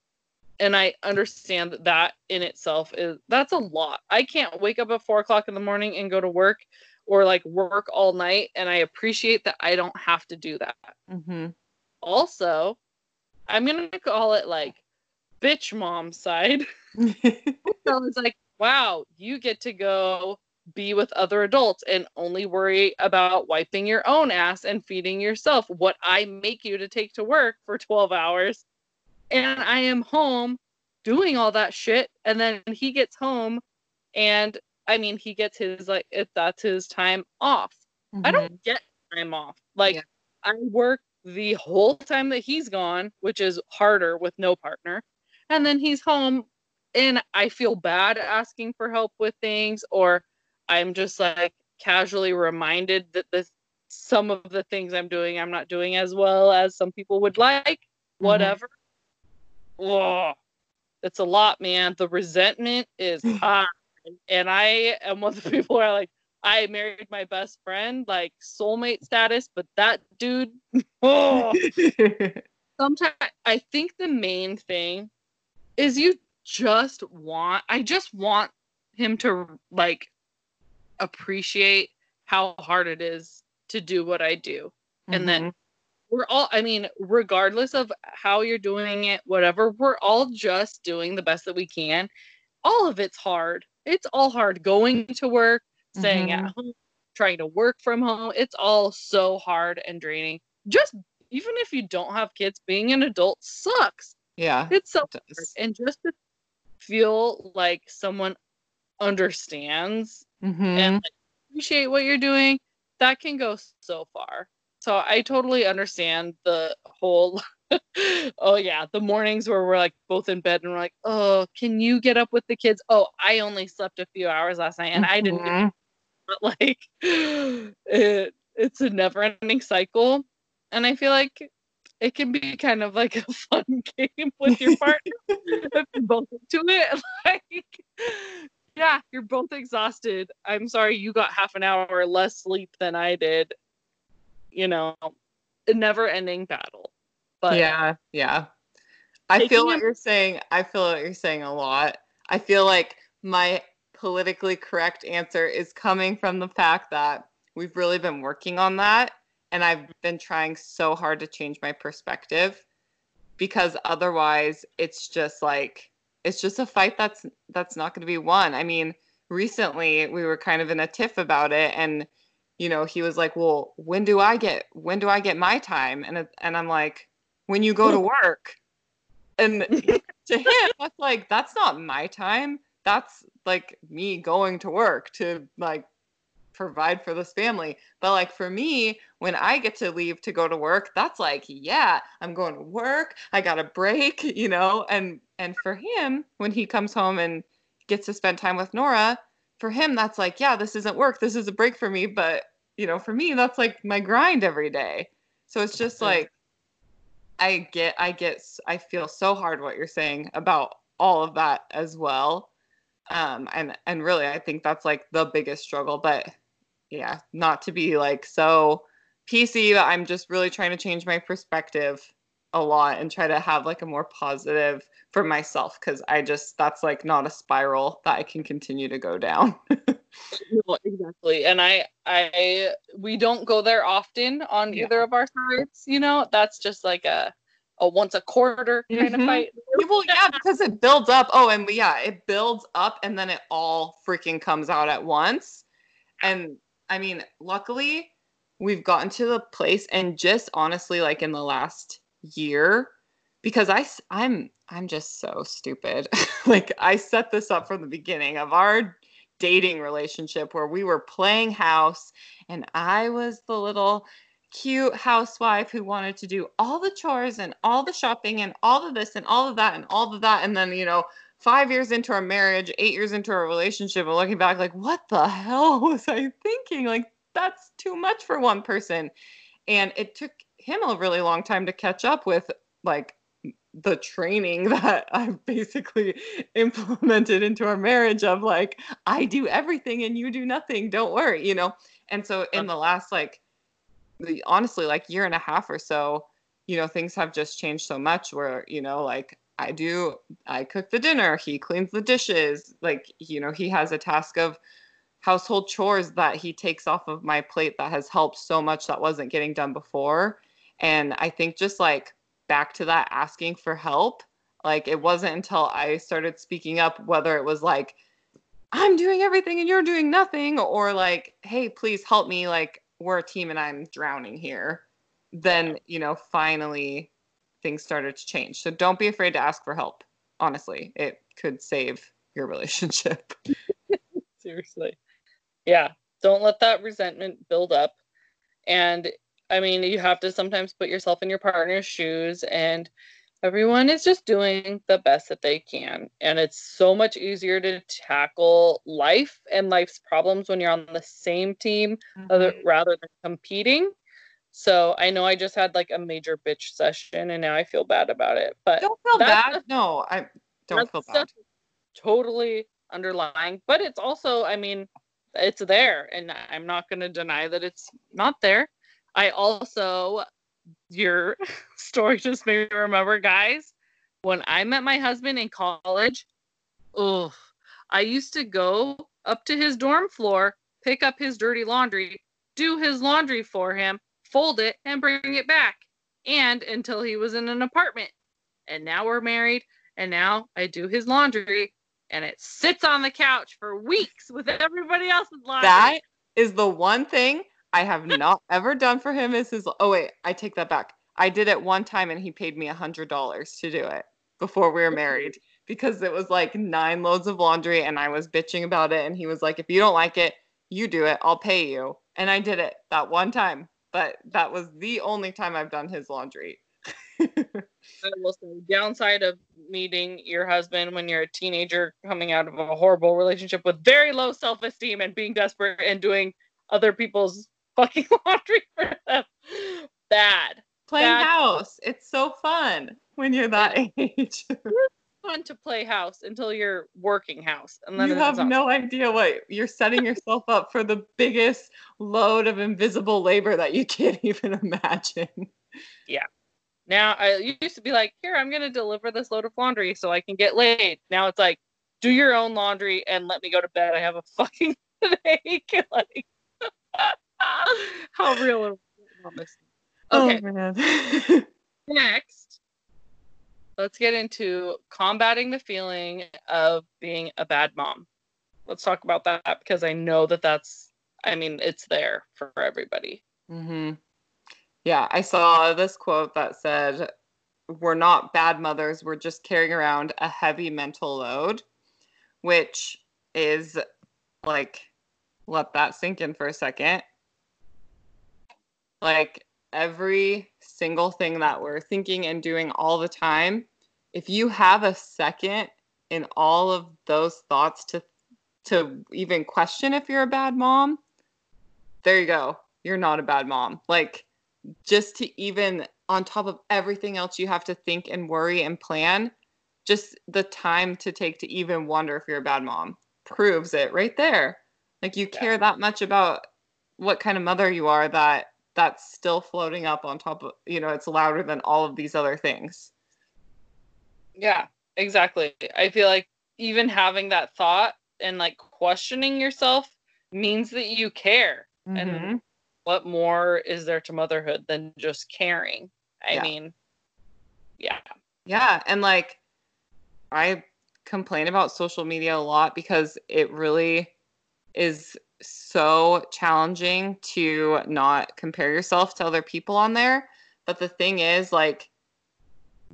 And I understand that that in itself is, that's a lot. I can't wake up at 4 o'clock in the morning and go to work or like work all night. And I appreciate that I don't have to do that. Mm-hmm. Also, I'm going to call it like bitch mom side. So it's like, wow, you get to go be with other adults and only worry about wiping your own ass and feeding yourself. What I make you to take to work for 12 hours. And I am home doing all that shit. And then he gets home and I mean, he gets his, like, if that's his time off. Mm-hmm. I don't get time off. Like, yeah. I work the whole time that he's gone, which is harder with no partner. And then he's home and I feel bad asking for help with things, or I'm just like casually reminded that some of the things I'm doing, I'm not doing as well as some people would like, whatever. Mm-hmm. Oh, it's a lot, man. The resentment is high. And I am one of the people who are like, I married my best friend, like soulmate status, but that dude, oh. Sometimes I think the main thing is I just want him to like appreciate how hard it is to do what I do. Mm-hmm. And then we're all, I mean, regardless of how you're doing it, whatever, we're all just doing the best that we can. All of it's hard. It's all hard going to work, staying mm-hmm. at home, trying to work from home. It's all so hard and draining. Just even if you don't have kids, being an adult sucks. Yeah. It's so hard. And just to feel like someone understands mm-hmm. and like, appreciate what you're doing, that can go so far. So I totally understand the whole oh yeah, the mornings where we're like both in bed and we're like, oh, can you get up with the kids? Oh, I only slept a few hours last night and mm-hmm. I didn't even, but like it's a never-ending cycle. And I feel like it can be kind of like a fun game with your partner if you're both into it. Like, yeah, you're both exhausted. I'm sorry you got half an hour less sleep than I did. You know, a never-ending battle. But yeah. I feel what you're saying. I feel what you're saying a lot. I feel like my politically correct answer is coming from the fact that we've really been working on that. And I've been trying so hard to change my perspective, because otherwise it's just a fight that's not going to be won. I mean, recently we were kind of in a tiff about it, and you know, he was like, "Well, when do I get my time?" And I'm like, "When you go to work." And to him, that's like, that's not my time. That's like me going to work to like provide for this family. But like for me, when I get to leave to go to work, that's like, yeah, I'm going to work. I got a break, you know. And for him, when he comes home and gets to spend time with Nora, for him, that's like, yeah, this isn't work. This is a break for me. But, you know, for me, that's like my grind every day. So it's just like, I feel so hard what you're saying about all of that as well. And really, I think that's like the biggest struggle. But yeah, not to be like so PC, but I'm just really trying to change my perspective a lot and try to have like a more positive for myself, because that's like not a spiral that I can continue to go down. No, exactly. And we don't go there often on either of our sides, you know. That's just like a once a quarter kind of fight. Well, yeah, because it builds up. Oh, and yeah, it builds up and then it all freaking comes out at once. And I mean, luckily we've gotten to the place, and just honestly like in the last year, because I'm just so stupid. Like, I set this up from the beginning of our dating relationship where we were playing house, and I was the little cute housewife who wanted to do all the chores and all the shopping and all of this and all of that and all of that. And then, you know, 5 years into our marriage, 8 years into our relationship, and looking back like, what the hell was I thinking? Like, that's too much for one person. And it took him a really long time to catch up with like the training that I've basically implemented into our marriage of like, I do everything and you do nothing. Don't worry, you know? And so in the last, like, honestly, like year and a half or so, you know, things have just changed so much where, you know, like I cook the dinner, he cleans the dishes. Like, you know, he has a task of household chores that he takes off of my plate that has helped so much that wasn't getting done before. And I think just like back to that asking for help, like it wasn't until I started speaking up, whether it was like, I'm doing everything and you're doing nothing, or like, hey, please help me. Like, we're a team and I'm drowning here. Then, you know, finally things started to change. So don't be afraid to ask for help. Honestly, it could save your relationship. Seriously. Yeah. Don't let that resentment build up. And I mean, you have to sometimes put yourself in your partner's shoes, and everyone is just doing the best that they can. And it's so much easier to tackle life and life's problems when you're on the same team rather than competing. So I know I just had like a major bitch session and now I feel bad about it, but don't feel bad. No, I don't feel bad. Totally underlying, but it's also, I mean, it's there and I'm not going to deny that it's not there. I also, your story just made me remember, guys, when I met my husband in college, I used to go up to his dorm floor, pick up his dirty laundry, do his laundry for him, fold it, and bring it back. And until he was in an apartment. And now we're married, and now I do his laundry, and it sits on the couch for weeks with everybody else's laundry. That is the one thing I have not ever done for him is his. Oh wait, I take that back. I did it one time and he paid me $100 to do it before we were married, because it was like 9 loads of laundry and I was bitching about it. And he was like, if you don't like it, you do it. I'll pay you. And I did it that one time, but that was the only time I've done his laundry. I will say, downside of meeting your husband when you're a teenager coming out of a horrible relationship with very low self-esteem and being desperate and doing other people's fucking laundry for them. Bad. Playing house. It's so fun when you're that age. It's fun to play house until you're working house. And then you have no idea what you're setting yourself up for, the biggest load of invisible labor that you can't even imagine. Yeah. Now I used to be like, here, I'm going to deliver this load of laundry so I can get laid. Now it's like, do your own laundry and let me go to bed. I have a fucking headache. Like, how real are we? Okay. Oh, man. Next, let's get into combating the feeling of being a bad mom. Let's talk about that, because I know that that's, I mean, it's there for everybody. Mm-hmm. Yeah, I saw this quote that said, we're not bad mothers, we're just carrying around a heavy mental load, which is like, let that sink in for a second. Like, every single thing that we're thinking and doing all the time, if you have a second in all of those thoughts to even question if you're a bad mom, there you go. You're not a bad mom. Like, just to even, on top of everything else you have to think and worry and plan, just the time to take to even wonder if you're a bad mom proves it right there. Like, you care that much about what kind of mother you are, that that's still floating up on top of, you know, it's louder than all of these other things. Yeah, exactly. I feel like even having that thought and like questioning yourself means that you care. Mm-hmm. And what more is there to motherhood than just caring? I mean, yeah. Yeah. And like, I complain about social media a lot because it really is so challenging to not compare yourself to other people on there. But the thing is, like,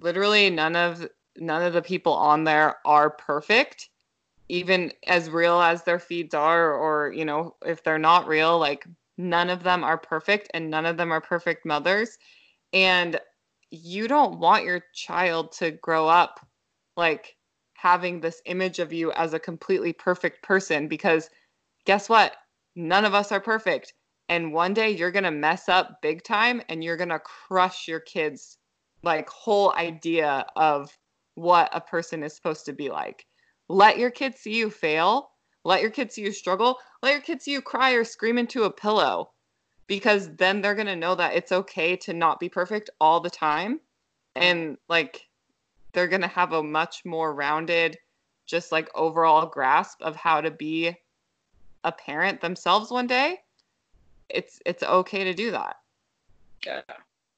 literally none of the people on there are perfect, even as real as their feeds are, or, you know, if they're not real, like, none of them are perfect and none of them are perfect mothers. And you don't want your child to grow up like having this image of you as a completely perfect person, because guess what? None of us are perfect. And one day you're going to mess up big time and you're going to crush your kids like whole idea of what a person is supposed to be like. Let your kids see you fail. Let your kids see you struggle. Let your kids see you cry or scream into a pillow, because then they're going to know that it's okay to not be perfect all the time. And like, they're going to have a much more rounded, just like overall grasp of how to be a parent themselves one day. It's okay to do that. Yeah.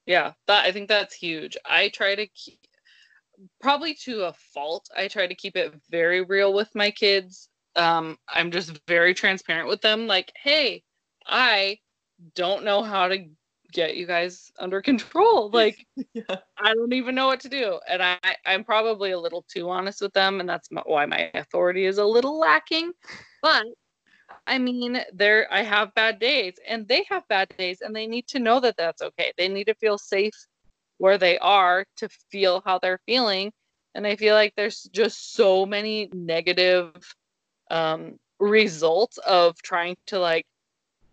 Yeah. That, I think that's huge. I try to keep, probably to a fault, I try to keep it very real with my kids. I'm just very transparent with them. Like, hey, I don't know how to get you guys under control. Like, yeah. I don't even know what to do. And I'm probably a little too honest with them. And that's why my authority is a little lacking. But I mean, I have bad days and they have bad days, and they need to know that that's okay. They need to feel safe where they are to feel how they're feeling. And I feel like there's just so many negative results of trying to like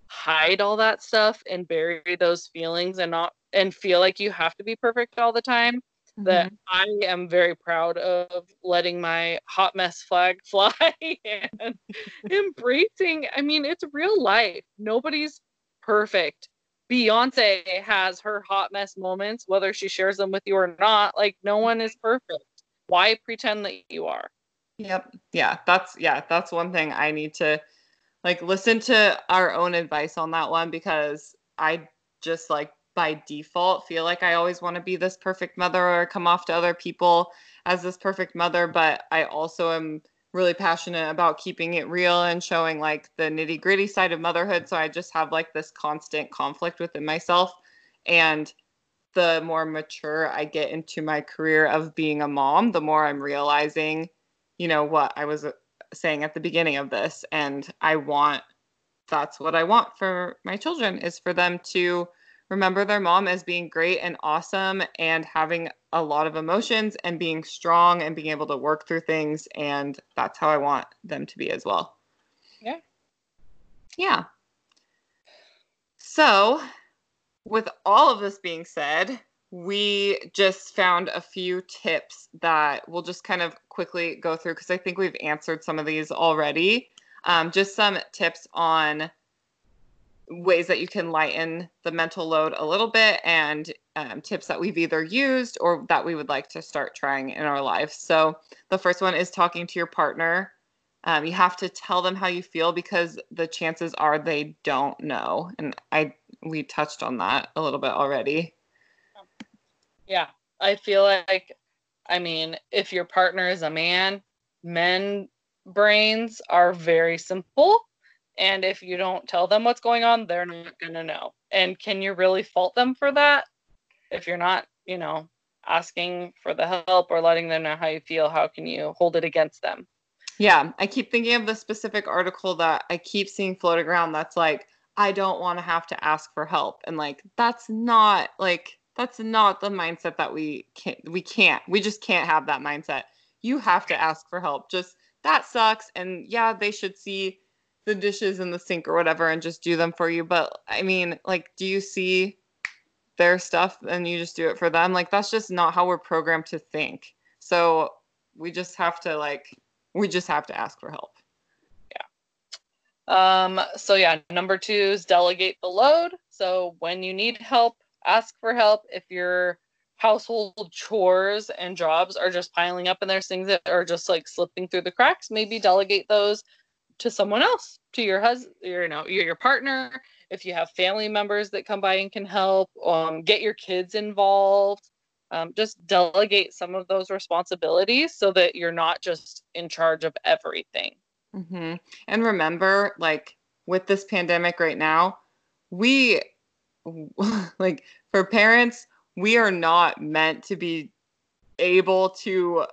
hide all that stuff and bury those feelings and feel like you have to be perfect all the time. Mm-hmm. That I am very proud of letting my hot mess flag fly and embracing. I mean, it's real life. Nobody's perfect. Beyonce has her hot mess moments, whether she shares them with you or not. Like, no one is perfect. Why pretend that you are? Yep. That's one thing I need to like listen to our own advice on that one, because I just like by default feel like I always want to be this perfect mother or come off to other people as this perfect mother. But I also am really passionate about keeping it real and showing like the nitty gritty side of motherhood. So I just have like this constant conflict within myself. And the more mature I get into my career of being a mom, the more I'm realizing, you know, what I was saying at the beginning of this. And that's what I want for my children, is for them to remember their mom as being great and awesome and having a lot of emotions and being strong and being able to work through things. And that's how I want them to be as well. Yeah. Yeah. So with all of this being said, we just found a few tips that we'll just kind of quickly go through, because I think we've answered some of these already. Just some tips on ways that you can lighten the mental load a little bit, and tips that we've either used or that we would like to start trying in our lives. So the first one is talking to your partner. You have to tell them how you feel, because the chances are they don't know. And we touched on that a little bit already. Yeah, I feel like, I mean, if your partner is a man, men brains are very simple. And if you don't tell them what's going on, they're not going to know. And can you really fault them for that? If you're not, you know, asking for the help or letting them know how you feel, how can you hold it against them? Yeah, I keep thinking of the specific article that I keep seeing floated around that's like, I don't want to have to ask for help. And like, that's not the mindset that we just can't have that mindset. You have to ask for help. Just that sucks. And yeah, they should see the dishes in the sink or whatever and just do them for you. But I mean, like, do you see their stuff and you just do it for them? Like, that's just not how we're programmed to think. So we just have to ask for help. Yeah. So yeah, number 2 is delegate the load. So when you need help, ask for help. If your household chores and jobs are just piling up and there's things that are just like slipping through the cracks, maybe delegate those to someone else, to your husband, your partner. If you have family members that come by and can help, get your kids involved. Just delegate some of those responsibilities so that you're not just in charge of everything. Mm-hmm. And remember, like, with this pandemic right now, for parents, we are not meant to be able to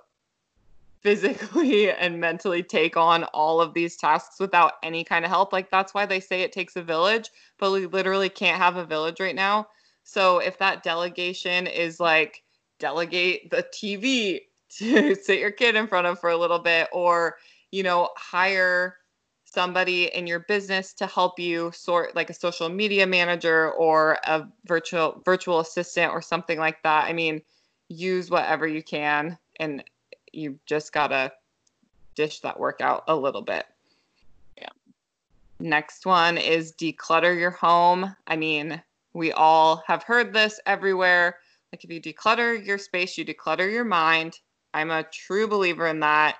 physically and mentally take on all of these tasks without any kind of help. Like, that's why they say it takes a village, but we literally can't have a village right now. So if that delegation is like, delegate the TV to sit your kid in front of for a little bit, or, you know, hire somebody in your business to help you sort, like a social media manager or a virtual assistant or something like that. I mean, use whatever you can, and you just gotta dish that work out a little bit. Yeah. Next one is declutter your home. I mean, we all have heard this everywhere. Like, if you declutter your space, you declutter your mind. I'm a true believer in that.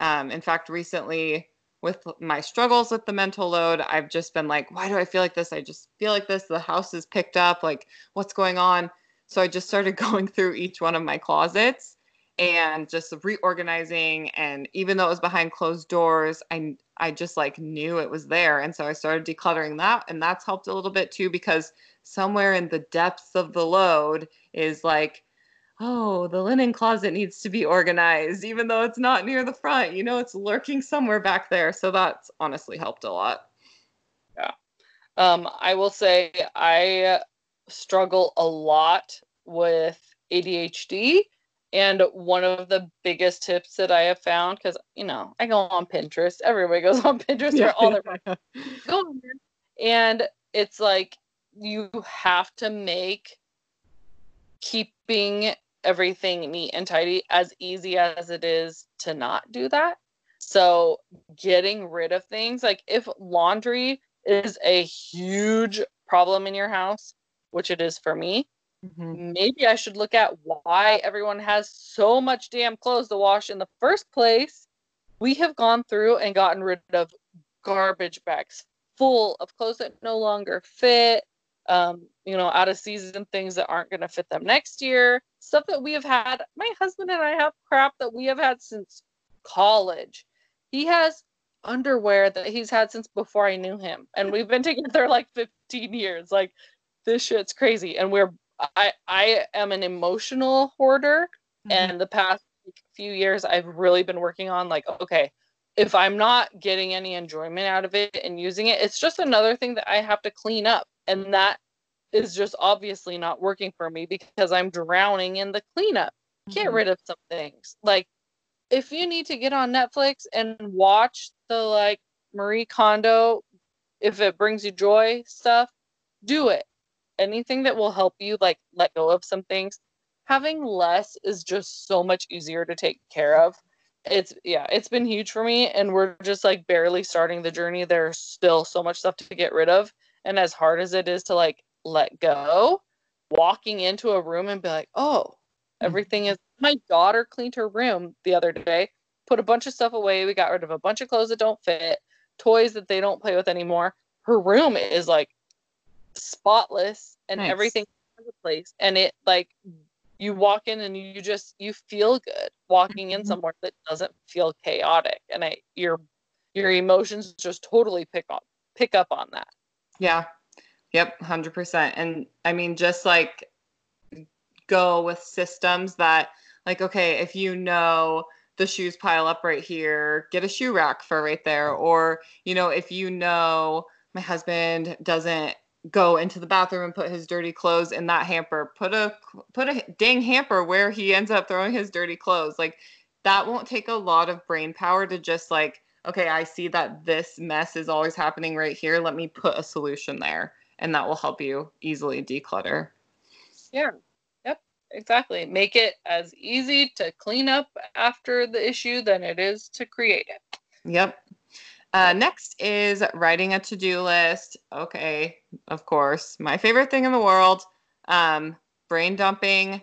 In fact, recently with my struggles with the mental load, I've just been like, why do I feel like this? I just feel like this. The house is picked up. Like, what's going on? So I just started going through each one of my closets and just reorganizing. And even though it was behind closed doors, I just like knew it was there. And so I started decluttering that. And that's helped a little bit too, because somewhere in the depths of the load is like, oh, the linen closet needs to be organized, even though it's not near the front. You know, it's lurking somewhere back there. So that's honestly helped a lot. Yeah. I will say I struggle a lot with ADHD. And one of the biggest tips that I have found, because, you know, I go on Pinterest. Everybody goes on Pinterest for all their and it's like, you have to make keeping everything neat and tidy as easy as it is to not do that. So getting rid of things, like if laundry is a huge problem in your house, which it is for me, maybe I should look at why everyone has so much damn clothes to wash in the first place. We have gone through and gotten rid of garbage bags full of clothes that no longer fit, you know, out of season things that aren't going to fit them next year. Stuff that we have had. My husband and I have crap that we have had since college. He has underwear that he's had since before I knew him. And we've been together like 15 years. Like, this shit's crazy. And I am an emotional hoarder. And the past few years I've really been working on like, okay, if I'm not getting any enjoyment out of it and using it, it's just another thing that I have to clean up. And that is just obviously not working for me because I'm drowning in the cleanup. Get rid of some things. Like, if you need to get on Netflix and watch the, like, Marie Kondo, if it brings you joy stuff, do it. Anything that will help you, like, let go of some things. Having less is just so much easier to take care of. It's been huge for me, and we're just, like, barely starting the journey. There's still so much stuff to get rid of. And as hard as it is to, like, let go, walking into a room and be like, oh, everything is. My daughter cleaned her room the other day, put a bunch of stuff away. We got rid of a bunch of clothes that don't fit, toys that they don't play with anymore. Her room is, like, spotless and everything in the place. And it, like, you walk in and you feel good walking in somewhere that doesn't feel chaotic. And your emotions just totally pick up on that. Yeah. Yep. 100%. And I mean, just like go with systems that, like, okay, if you know the shoes pile up right here, get a shoe rack for right there. Or, you know, if you know my husband doesn't go into the bathroom and put his dirty clothes in that hamper, put a dang hamper where he ends up throwing his dirty clothes. Like, that won't take a lot of brain power to just, like, okay, I see that this mess is always happening right here. Let me put a solution there. And that will help you easily declutter. Yeah. Yep. Exactly. Make it as easy to clean up after the issue than it is to create it. Yep. Next is writing a to-do list. Okay. Of course. My favorite thing in the world. Brain dumping.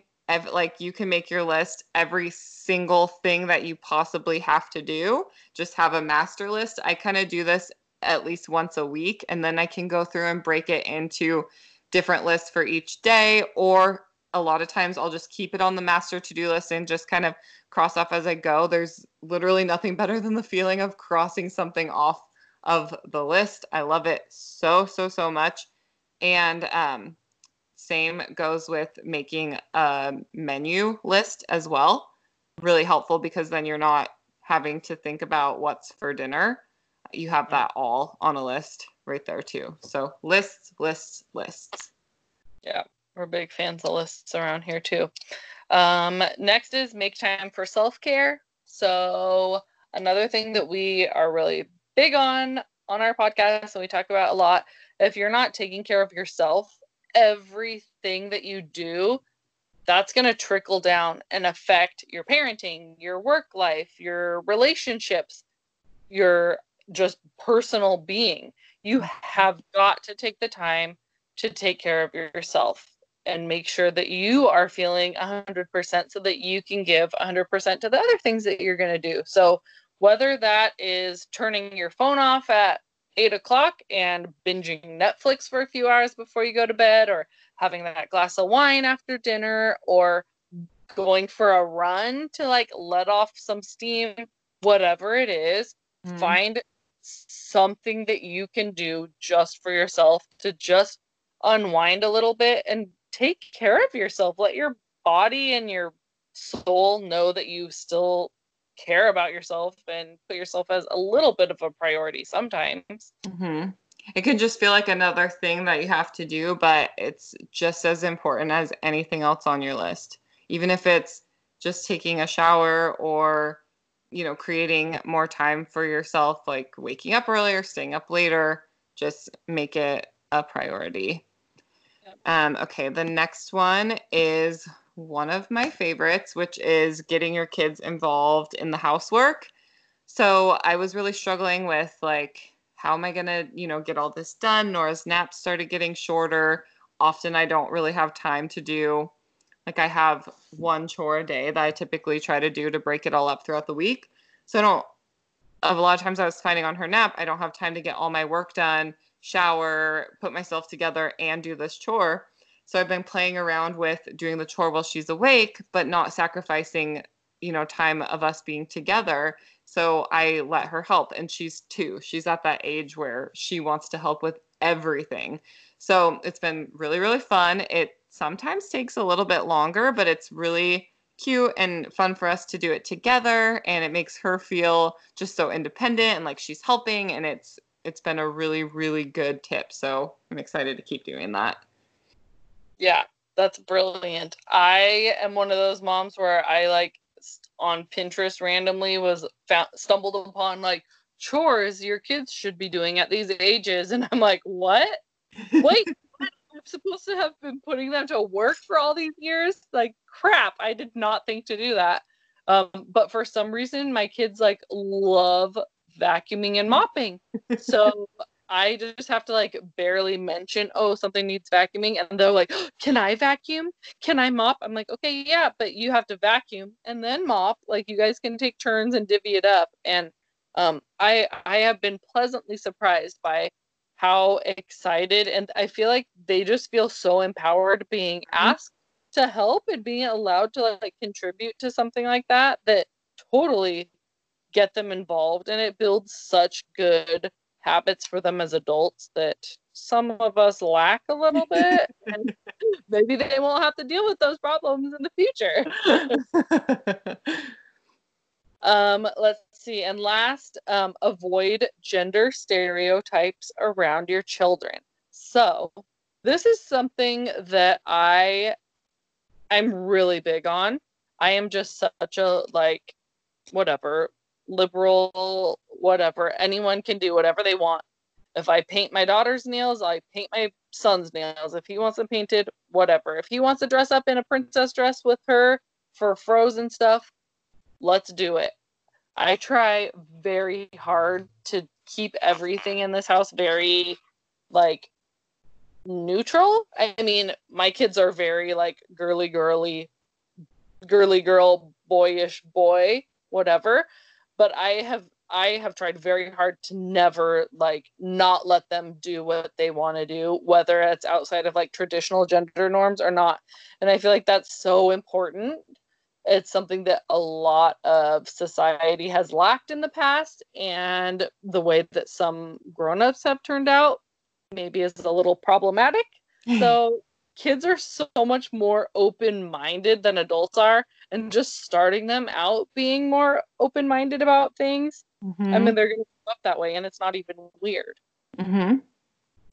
Like, you can make your list every single thing that you possibly have to do. Just have a master list. I kind of do this at least once a week, and then I can go through and break it into different lists for each day, or a lot of times I'll just keep it on the master to-do list and just kind of cross off as I go. There's literally nothing better than the feeling of crossing something off of the list. I love it so, so, so much. And, same goes with making a menu list as well. Really helpful, because then you're not having to think about what's for dinner. You have that all on a list right there too. So lists, lists, lists. Yeah, we're big fans of lists around here too. Next is make time for self-care. So another thing that we are really big on our podcast, and we talk about a lot, if you're not taking care of yourself, everything that you do that's going to trickle down and affect your parenting, your work life, your relationships, your just personal being. You have got to take the time to take care of yourself and make sure that you are feeling 100% so that you can give 100% to the other things that you're going to do. So whether that is turning your phone off at 8 o'clock and binging Netflix for a few hours before you go to bed, or having that glass of wine after dinner, or going for a run to like let off some steam, whatever it is, find something that you can do just for yourself to just unwind a little bit and take care of yourself. Let your body and your soul know that you still care about yourself and put yourself as a little bit of a priority sometimes. Mm-hmm. It can just feel like another thing that you have to do, but it's just as important as anything else on your list. Even if it's just taking a shower or, you know, creating more time for yourself, like waking up earlier, staying up later, just make it a priority. Yep. Okay, the next one is one of my favorites, which is getting your kids involved in the housework. So I was really struggling with like, how am I going to, you know, get all this done? Nora's naps started getting shorter. Often I don't really have time to do, like I have one chore a day that I typically try to do to break it all up throughout the week. So a lot of times I was finding on her nap, I don't have time to get all my work done, shower, put myself together and do this chore. So I've been playing around with doing the chore while she's awake, but not sacrificing, you know, time of us being together. So I let her help, and she's 2. She's at that age where she wants to help with everything. So it's been really, really fun. It sometimes takes a little bit longer, but it's really cute and fun for us to do it together. And it makes her feel just so independent and like she's helping. And it's been a really, really good tip. So I'm excited to keep doing that. Yeah, that's brilliant. I am one of those moms where I like, on Pinterest randomly stumbled upon like chores your kids should be doing at these ages, and I'm like, what? Wait, what? I'm supposed to have been putting them to work for all these years? Like, crap, I did not think to do that. But for some reason my kids like love vacuuming and mopping, so I just have to like barely mention, oh, something needs vacuuming, and they're like, oh, can I vacuum? Can I mop? I'm like, okay, yeah, but you have to vacuum and then mop. Like, you guys can take turns and divvy it up. And I have been pleasantly surprised by how excited, and I feel like they just feel so empowered being asked to help and being allowed to like contribute to something like that, that totally get them involved, and it builds such good habits for them as adults that some of us lack a little bit, and maybe they won't have to deal with those problems in the future. Let's see. And last, avoid gender stereotypes around your children. So this is something that I'm really big on. I am just such a like, whatever, liberal, whatever, anyone can do whatever they want. If I paint my daughter's nails, I paint my son's nails. If he wants them painted, whatever. If he wants to dress up in a princess dress with her for Frozen stuff, let's do it. I try very hard to keep everything in this house very like neutral. I mean, my kids are very like girly girl, boyish boy, whatever. But I have tried very hard to never like not let them do what they want to do, whether it's outside of like traditional gender norms or not. And I feel like that's so important. It's something that a lot of society has lacked in the past, and the way that some grown-ups have turned out maybe is a little problematic. So kids are so much more open-minded than adults are, and just starting them out being more open-minded about things, I mean, they're going to grow up that way, and it's not even weird. Mm-hmm.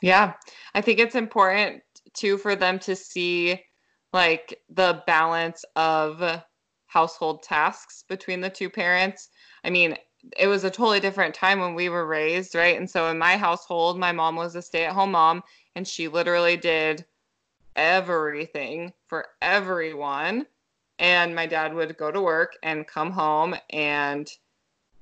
Yeah. I think it's important, too, for them to see, like, the balance of household tasks between the two parents. I mean, it was a totally different time when we were raised, right? And so in my household, my mom was a stay-at-home mom, and she literally did everything for everyone. And my dad would go to work and come home, and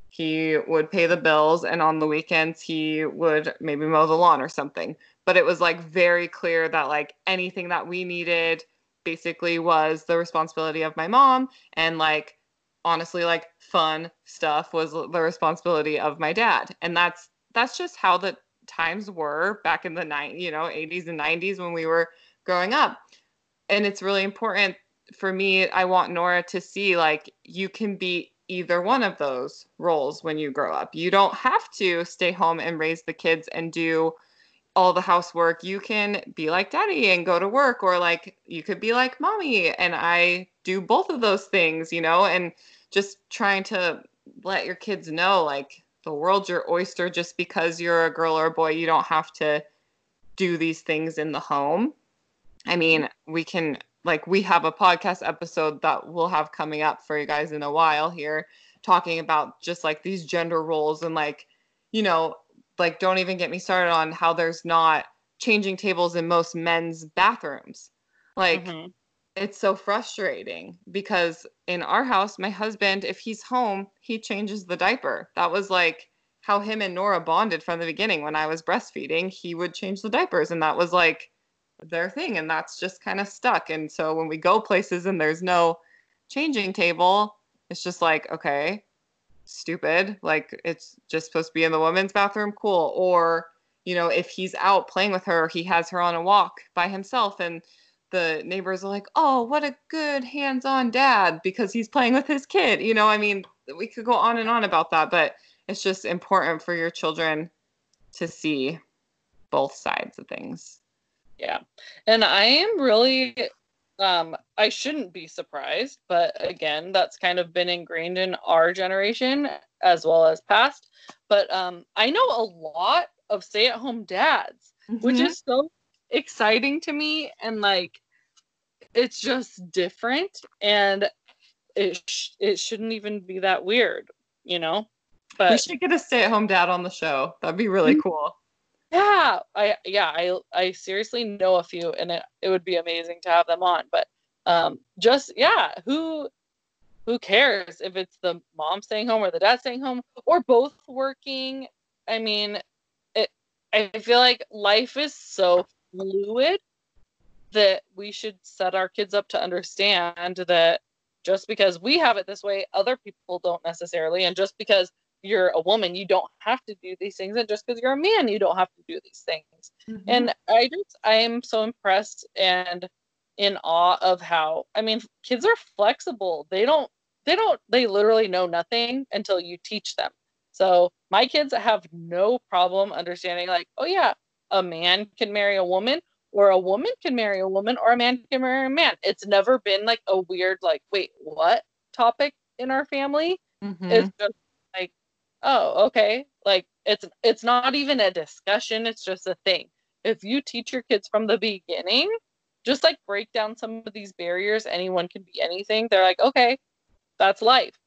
he would pay the bills. And on the weekends, he would maybe mow the lawn or something. But it was, like, very clear that, like, anything that we needed basically was the responsibility of my mom. And, like, honestly, like, fun stuff was the responsibility of my dad. And that's just how the times were back in the 80s and 90s when we were growing up. And it's really important for me. I want Nora to see, like, you can be either one of those roles when you grow up. You don't have to stay home and raise the kids and do all the housework. You can be like daddy and go to work, or like you could be like mommy, and I do both of those things, and just trying to let your kids know, like, the world's your oyster. Just because you're a girl or a boy, you don't have to do these things in the home. I mean, we have a podcast episode that we'll have coming up for you guys in a while here, talking about just, like, these gender roles, and, like, don't even get me started on how there's not changing tables in most men's bathrooms. Like, It's so frustrating, because in our house, my husband, if he's home, he changes the diaper. That was, like, how him and Nora bonded from the beginning. When I was breastfeeding, he would change the diapers, and that was, like, their thing. And that's just kind of stuck. And so when we go places and there's no changing table, it's just like, okay, stupid. Like, it's just supposed to be in the women's bathroom. Cool. Or, if he's out playing with her, he has her on a walk by himself, and the neighbors are like, oh, what a good hands-on dad, because he's playing with his kid. I mean, we could go on and on about that, but it's just important for your children to see both sides of things. Yeah. And I am really, I shouldn't be surprised, but again, that's kind of been ingrained in our generation as well as past. But I know a lot of stay-at-home dads, which is so exciting to me. And, like, it's just different, and it shouldn't even be that weird, but we should get a stay-at-home dad on the show. That'd be really cool. Yeah, I seriously know a few, and it would be amazing to have them on. But who cares if it's the mom staying home or the dad staying home or both working? I mean, I feel like life is so fluid that we should set our kids up to understand that just because we have it this way, other people don't necessarily, and just because you're a woman, you don't have to do these things, and just because you're a man, you don't have to do these things. And I am so impressed and in awe of how, I mean, kids are flexible. They literally know nothing until you teach them. So my kids have no problem understanding, like, oh yeah, a man can marry a woman, or a woman can marry a woman, or a man can marry a man. It's never been like a weird, like, wait, what topic in our family? It's just like, oh, okay. Like, it's not even a discussion. It's just a thing. If you teach your kids from the beginning, just, like, break down some of these barriers. Anyone can be anything. They're like, okay, that's life.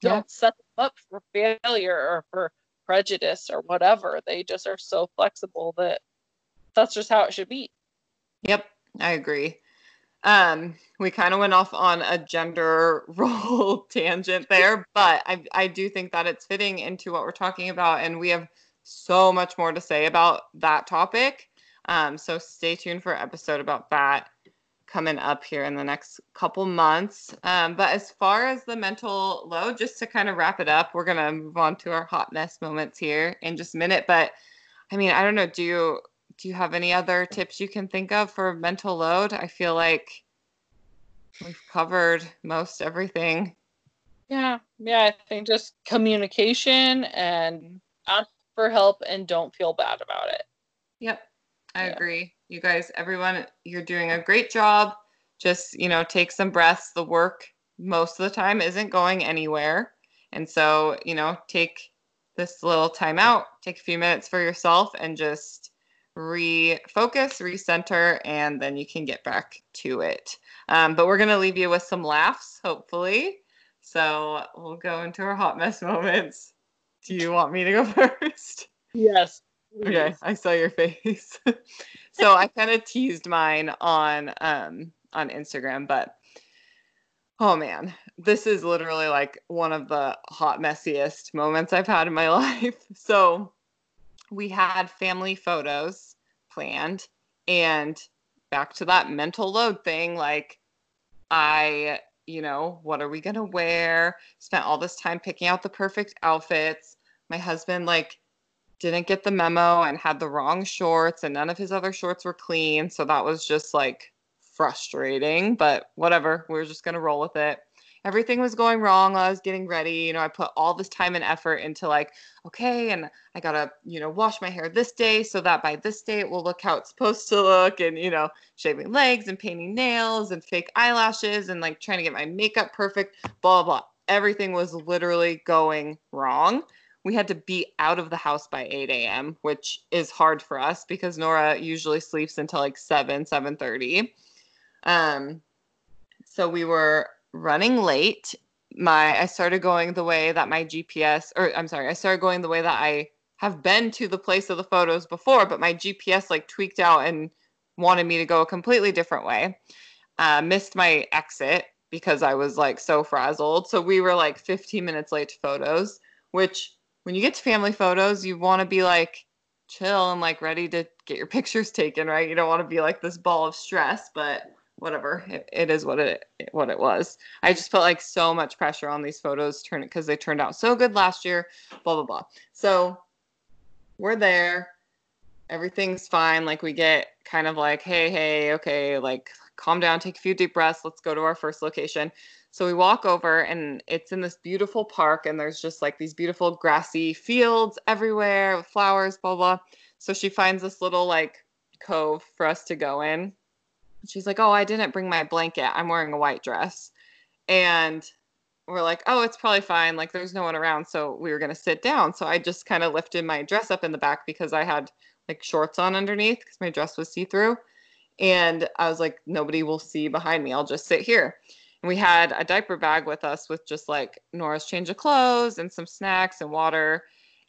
Don't set them up for failure or for prejudice or whatever. They just are so flexible that that's just how it should be. Yep. I agree. We kind of went off on a gender role tangent there, but I do think that it's fitting into what we're talking about, and we have so much more to say about that topic. So stay tuned for an episode about that coming up here in the next couple months. But as far as the mental load, just to kind of wrap it up, we're going to move on to our hot mess moments here in just a minute. But I mean, I don't know, do you have any other tips you can think of for mental load? I feel like we've covered most everything. Yeah. I think just communication and ask for help and don't feel bad about it. Yep. I agree. You guys, everyone, you're doing a great job. Just, take some breaths. The work most of the time isn't going anywhere. And so, take this little time out, take a few minutes for yourself, and just refocus, recenter, and then you can get back to it. But we're going to leave you with some laughs, hopefully. So we'll go into our hot mess moments. Do you want me to go first? Yes. Okay, I saw your face. So I kind of teased mine on Instagram, but oh man, this is literally like one of the hot messiest moments I've had in my life. So we had family photos planned, and back to that mental load thing, like what are we going to wear? Spent all this time picking out the perfect outfits. My husband didn't get the memo and had the wrong shorts, and none of his other shorts were clean. So that was just frustrating, but whatever, we were just going to roll with it. Everything was going wrong while I was getting ready. I put all this time and effort into okay, and I got to, wash my hair this day so that by this day it will look how it's supposed to look, and, shaving legs and painting nails and fake eyelashes and trying to get my makeup perfect, blah, blah, blah. Everything was literally going wrong. We had to be out of the house by 8 a.m., which is hard for us because Nora usually sleeps until 7, 7:30. So we were running late. I started going the way that I have been to the place of the photos before, but my GPS tweaked out and wanted me to go a completely different way. Missed my exit because I was so frazzled. So we were 15 minutes late to photos, which when you get to family photos, you want to be chill and ready to get your pictures taken, right? You don't want to be this ball of stress, but whatever, it is what it was. I just felt so much pressure on these photos because they turned out so good last year, blah, blah, blah. So we're there. Everything's fine. We get kind of hey, okay, calm down, take a few deep breaths. Let's go to our first location. So we walk over, and it's in this beautiful park, and there's just these beautiful grassy fields everywhere with flowers, blah, blah. So she finds this little cove for us to go in. She's like, oh, I didn't bring my blanket. I'm wearing a white dress. And we're like, oh, it's probably fine. There's no one around. So we were going to sit down. So I just kind of lifted my dress up in the back because I had shorts on underneath because my dress was see-through. And I was like, nobody will see behind me. I'll just sit here. And we had a diaper bag with us with just Nora's change of clothes and some snacks and water.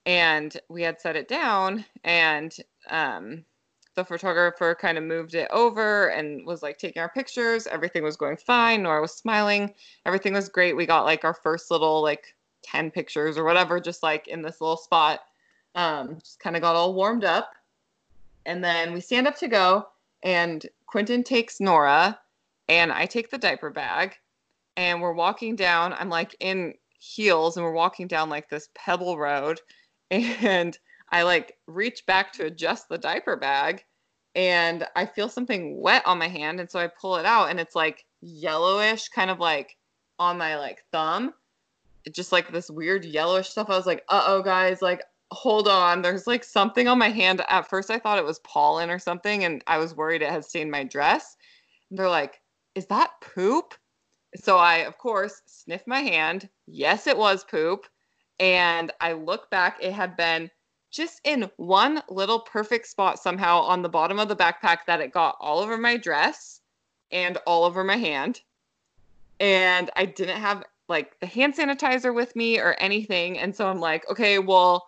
And we had set it down, and the photographer kind of moved it over and was taking our pictures. Everything was going fine. Nora was smiling. Everything was great. We got our first little 10 pictures or whatever, just in this little spot. Just kind of got all warmed up. And then we stand up to go, and Quentin takes Nora and I take the diaper bag, and we're walking down. I'm in heels, and we're walking down this pebble road, and I reach back to adjust the diaper bag, and I feel something wet on my hand. And so I pull it out, and it's yellowish, kind of on my thumb. It's just this weird yellowish stuff. I was uh-oh, guys, hold on. There's something on my hand. At first I thought it was pollen or something, and I was worried it had stained my dress. And they're is that poop? So I, of course, sniffed my hand. Yes, it was poop. And I look back, it had been just in one little perfect spot somehow on the bottom of the backpack that it got all over my dress and all over my hand. And I didn't have the hand sanitizer with me or anything. And so I'm okay, well,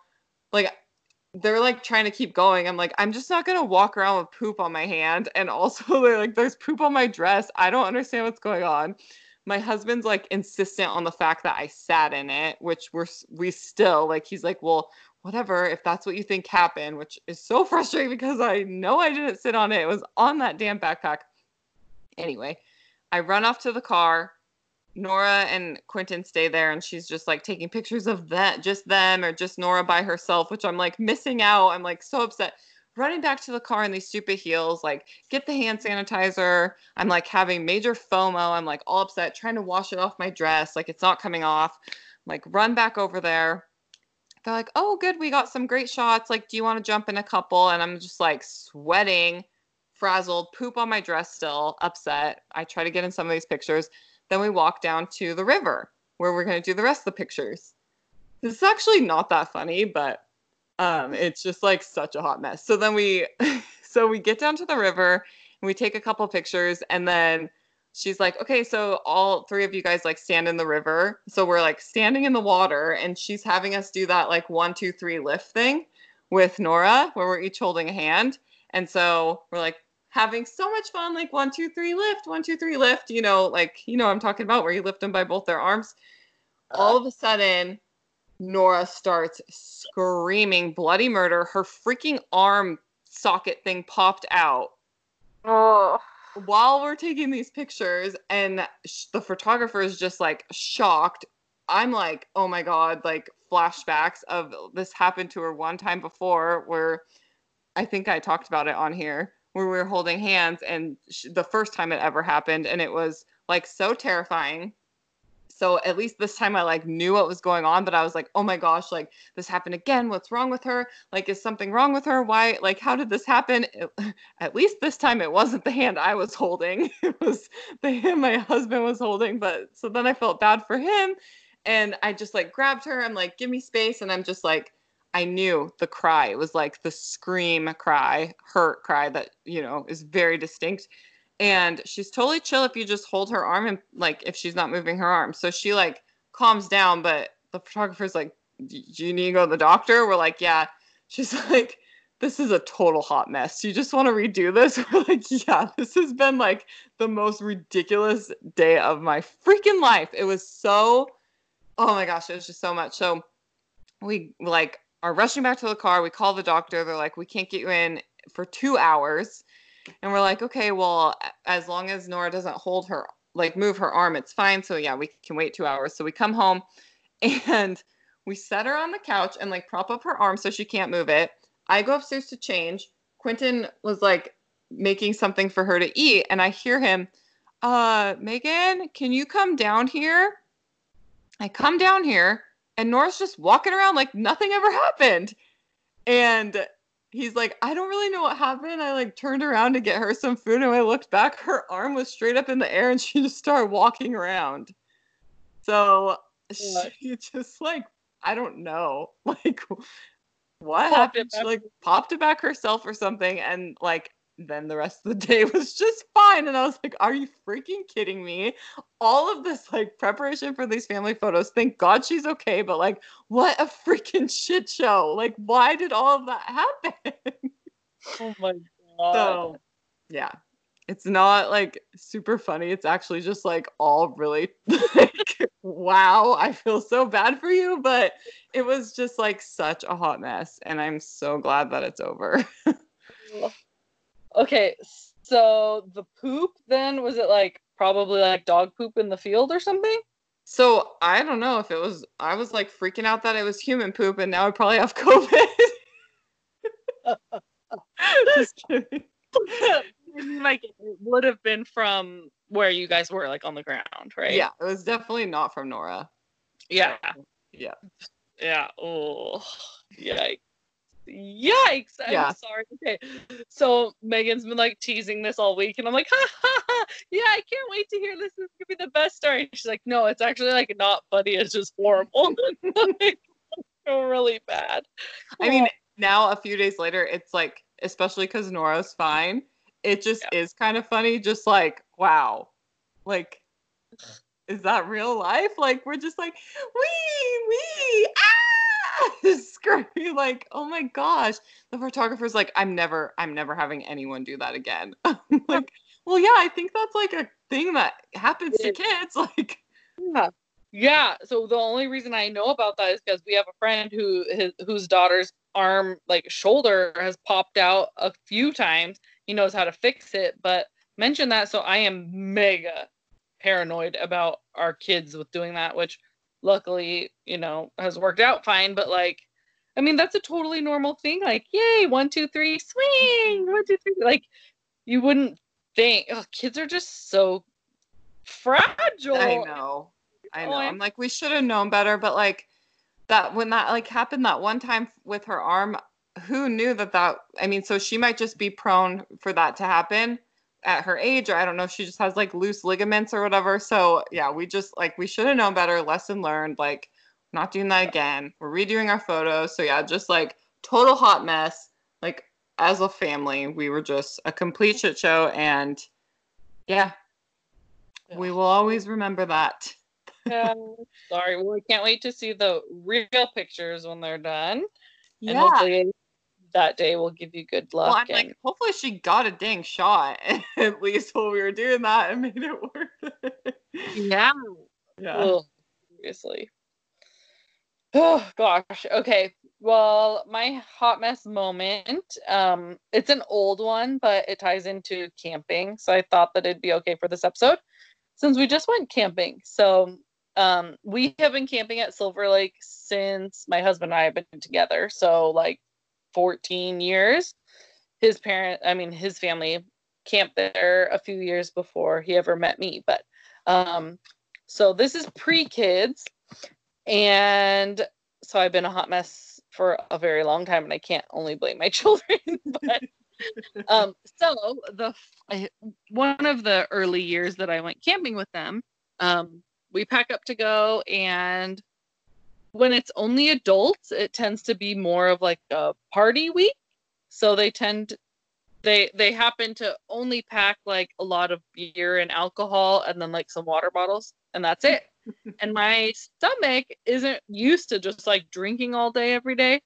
they're trying to keep going. I'm I'm just not going to walk around with poop on my hand. And also they're there's poop on my dress. I don't understand what's going on. My husband's insistent on the fact that I sat in it, which we still he's well, whatever, if that's what you think happened, which is so frustrating because I know I didn't sit on it. It was on that damn backpack. Anyway, I run off to the car. Nora and Quentin stay there, and she's just taking pictures of that, just them or just Nora by herself, which I'm missing out. I'm so upset. Running back to the car in these stupid heels, get the hand sanitizer. I'm having major FOMO. I'm all upset, trying to wash it off my dress. It's not coming off. Run back over there. They're oh, good. We got some great shots. Do you want to jump in a couple? And I'm just sweating, frazzled, poop on my dress still, upset. I try to get in some of these pictures. Then we walk down to the river where we're going to do the rest of the pictures. This is actually not that funny, but it's just such a hot mess. So then we get down to the river and we take a couple pictures, and then she's okay, so all three of you guys stand in the river. So we're standing in the water, and she's having us do that 1, 2, 3 lift thing, with Nora, where we're each holding a hand. And so we're like having so much fun, like 1, 2, 3 lift, 1, 2, 3 lift, you know, like, you know what I'm talking about, where you lift them by both their arms. All of a sudden, Nora starts screaming bloody murder. Her freaking arm socket thing popped out. Oh. While we're taking these pictures, and the photographer is just like shocked. I'm like, oh my God, like flashbacks of this happened to her one time before, where I think I talked about it on here, where we were holding hands, and the first time it ever happened, and it was like so terrifying. So at least this time I like knew what was going on, but I was like, oh my gosh, like this happened again. What's wrong with her? Like, is something wrong with her? Why? Like, how did this happen? At least this time it wasn't the hand I was holding. It was the hand my husband was holding. But so then I felt bad for him, and I just like grabbed her. I'm like, give me space. And I'm just like, I knew the cry. It was like the scream cry, hurt cry that, you know, is very distinct. And she's totally chill if you just hold her arm and, like, if she's not moving her arm. So she, like, calms down, but the photographer's like, do you need to go to the doctor? We're like, yeah. She's like, this is a total hot mess. You just want to redo this? We're like, yeah, this has been, like, the most ridiculous day of my freaking life. It was so, oh, my gosh, it was just so much. So we, like, are rushing back to the car. We call the doctor. They're like, we can't get you in for 2 hours. And we're like, okay, well, as long as Nora doesn't hold her, like move her arm, it's fine. So yeah, we can wait 2 hours. So we come home and we set her on the couch and like prop up her arm so she can't move it. I go upstairs to change. Quentin was like making something for her to eat. And I hear him, Megan, can you come down here? I come down here and Nora's just walking around like nothing ever happened. And he's like, I don't really know what happened. I like turned around to get her some food, and when I looked back, her arm was straight up in the air and she just started walking around. So she just like, I don't know, like what happened? She like popped it back herself or something. And like, then the rest of the day was just fine. And I was like, are you freaking kidding me? All of this like preparation for these family photos. Thank God she's okay. But like, what a freaking shit show. Like, why did all of that happen? Oh my God. So yeah, it's not like super funny. It's actually just like all really like, wow, I feel so bad for you. But it was just like such a hot mess. And I'm so glad that it's over. Okay, so the poop then, was it like probably like dog poop in the field or something? So I don't know if it was, I was like freaking out that it was human poop, and now I probably have COVID. Just kidding. I mean, like it would have been from where you guys were, like on the ground, right? Yeah, it was definitely not from Nora. Yeah. So, yeah. Yeah. Oh, yikes. Yikes. I'm sorry. Okay, so Megan's been like teasing this all week, and I'm like, ha ha ha, yeah, I can't wait to hear this. This is gonna be the best story. She's like, no, it's actually like not funny, it's just horrible. Like, so really bad. I mean, now a few days later, it's like, especially because Nora's fine, it just is kind of funny. Just like, wow, like, is that real life? Like, we're just like, wee ah! Screaming like, oh my gosh. The photographer's like, I'm never having anyone do that again. I'm like, well, yeah, I think that's like a thing that happens to kids. Like, yeah. So the only reason I know about that is because we have a friend whose daughter's arm, like shoulder, has popped out a few times. He knows how to fix it, but mention that. So I am mega paranoid about our kids with doing that, which luckily, you know, has worked out fine. But like, I mean, that's a totally normal thing. Like, yay, 1, 2, 3, swing, 1, 2, 3. Like, you wouldn't think. Oh, kids are just so fragile. I know. I'm like, we should have known better. But like, that when that like happened that one time with her arm, who knew that? I mean, so she might just be prone for that to happen at her age, or I don't know if she just has like loose ligaments or whatever. So yeah, we just like, we should have known better, lesson learned, like not doing that again. We're redoing our photos. So yeah, just like total hot mess. Like as a family, we were just a complete shit show. And yeah. We will always remember that. Sorry. Well, I can't wait to see the real pictures when they're done. Yeah. And hopefully that day will give you good luck. Well, I'm like, hopefully she got a dang shot at least while we were doing that and made it worth it. Yeah. Yeah. Well, seriously. Oh, gosh. Okay. Well, my hot mess moment, it's an old one, but it ties into camping. So I thought that it'd be okay for this episode since we just went camping. So we have been camping at Silver Lake since my husband and I have been together. So like 14 years. His family camped there a few years before he ever met me. But so this is pre-kids. And so I've been a hot mess for a very long time, and I can't only blame my children. But so one of the early years that I went camping with them, we pack up to go, and when it's only adults, it tends to be more of like a party week. So they happen to only pack like a lot of beer and alcohol, and then like some water bottles, and that's it. And my stomach isn't used to just like drinking all day every day.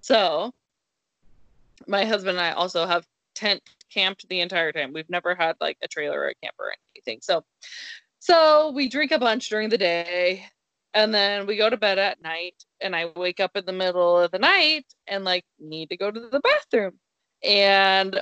So my husband and I also have tent camped the entire time. We've never had like a trailer or a camper or anything. So we drink a bunch during the day, and then we go to bed at night, and I wake up in the middle of the night and like need to go to the bathroom. And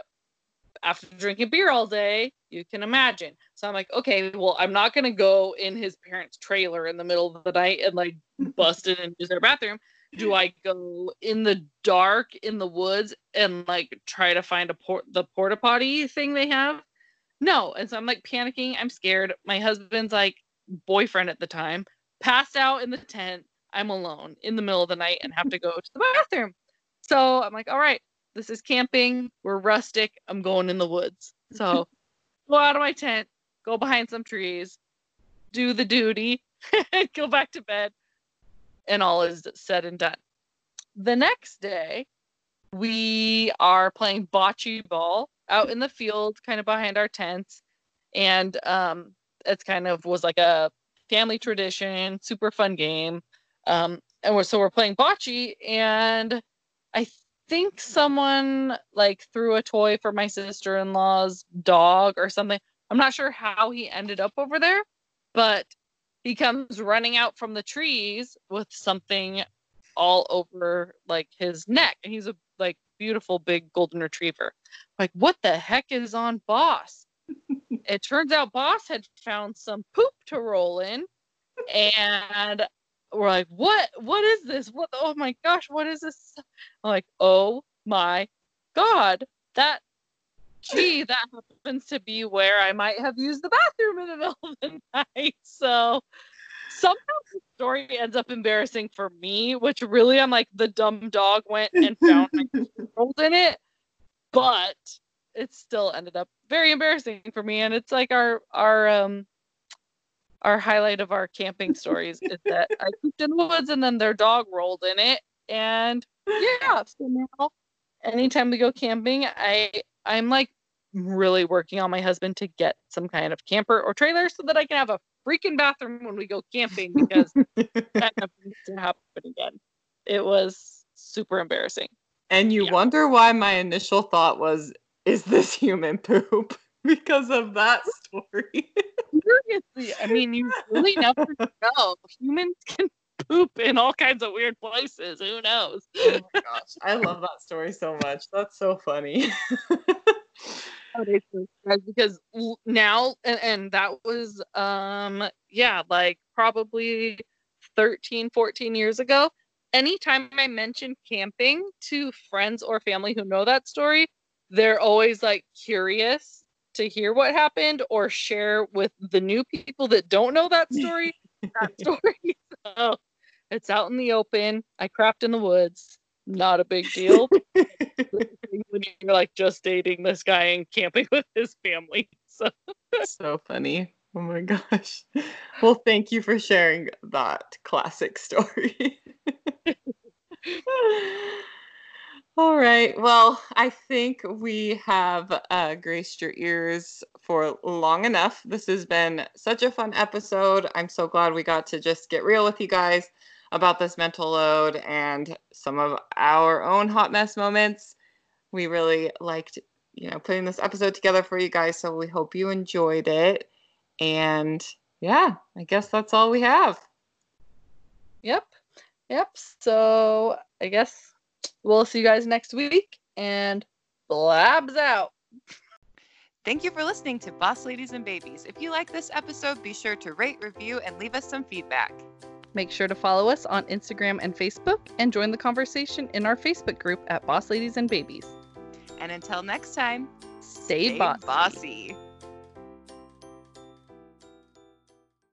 after drinking beer all day, you can imagine. So I'm like, okay, well, I'm not going to go in his parents' trailer in the middle of the night and like bust in and use their bathroom. Do I go in the dark in the woods and like try to find the porta potty thing they have? No. And so I'm like panicking. I'm scared. My husband's like boyfriend at the time passed out in the tent. I'm alone in the middle of the night and have to go to the bathroom. So I'm like, all right, this is camping. We're rustic. I'm going in the woods. So go out of my tent, go behind some trees, do the duty, go back to bed, and all is said and done. The next day, we are playing bocce ball out in the field, kind of behind our tents. And it's kind of was like a family tradition, super fun game. And we're playing bocce, and I think someone like threw a toy for my sister-in-law's dog or something. I'm not sure how he ended up over there, but he comes running out from the trees with something all over like his neck. And he's a like beautiful big golden retriever. Like, what the heck is on Boss? It turns out Boss had found some poop to roll in, and we're like, what is this? Oh my gosh, what is this? I'm like, oh my God, that happens to be where I might have used the bathroom in the middle of the night. So somehow the story ends up embarrassing for me, which really I'm like, the dumb dog went and found my world in it, but it still ended up very embarrassing for me. And it's like our highlight of our camping stories is that I pooped in the woods and then their dog rolled in it. And yeah, so now anytime we go camping, I'm like really working on my husband to get some kind of camper or trailer so that I can have a freaking bathroom when we go camping, because that needs to happen again. It was super embarrassing. And you wonder why my initial thought was, is this human poop? Because of that story. Seriously, I mean, you really never know. Humans can poop in all kinds of weird places. Who knows? Oh my gosh, I love that story so much. That's so funny. Because now, and that was, like probably 13, 14 years ago, anytime I mention camping to friends or family who know that story, they're always like curious to hear what happened or share with the new people that don't know that story. So it's out in the open. I crapped in the woods. Not a big deal. When you're like just dating this guy and camping with his family. So funny. Oh my gosh. Well, thank you for sharing that classic story. All right. Well, I think we have graced your ears for long enough. This has been such a fun episode. I'm so glad we got to just get real with you guys. about this mental load and some of our own hot mess moments. We really liked, you know, putting this episode together for you guys, so we hope you enjoyed it. And yeah, I guess that's all we have. Yep. So I guess we'll see you guys next week, and blabs out. Thank you for listening to Boss Ladies and Babies. If you like this episode, be sure to rate, review, and leave us some feedback. Make sure to follow us on Instagram and Facebook, and join the conversation in our Facebook group at Boss Ladies and Babies. And until next time, stay bossy.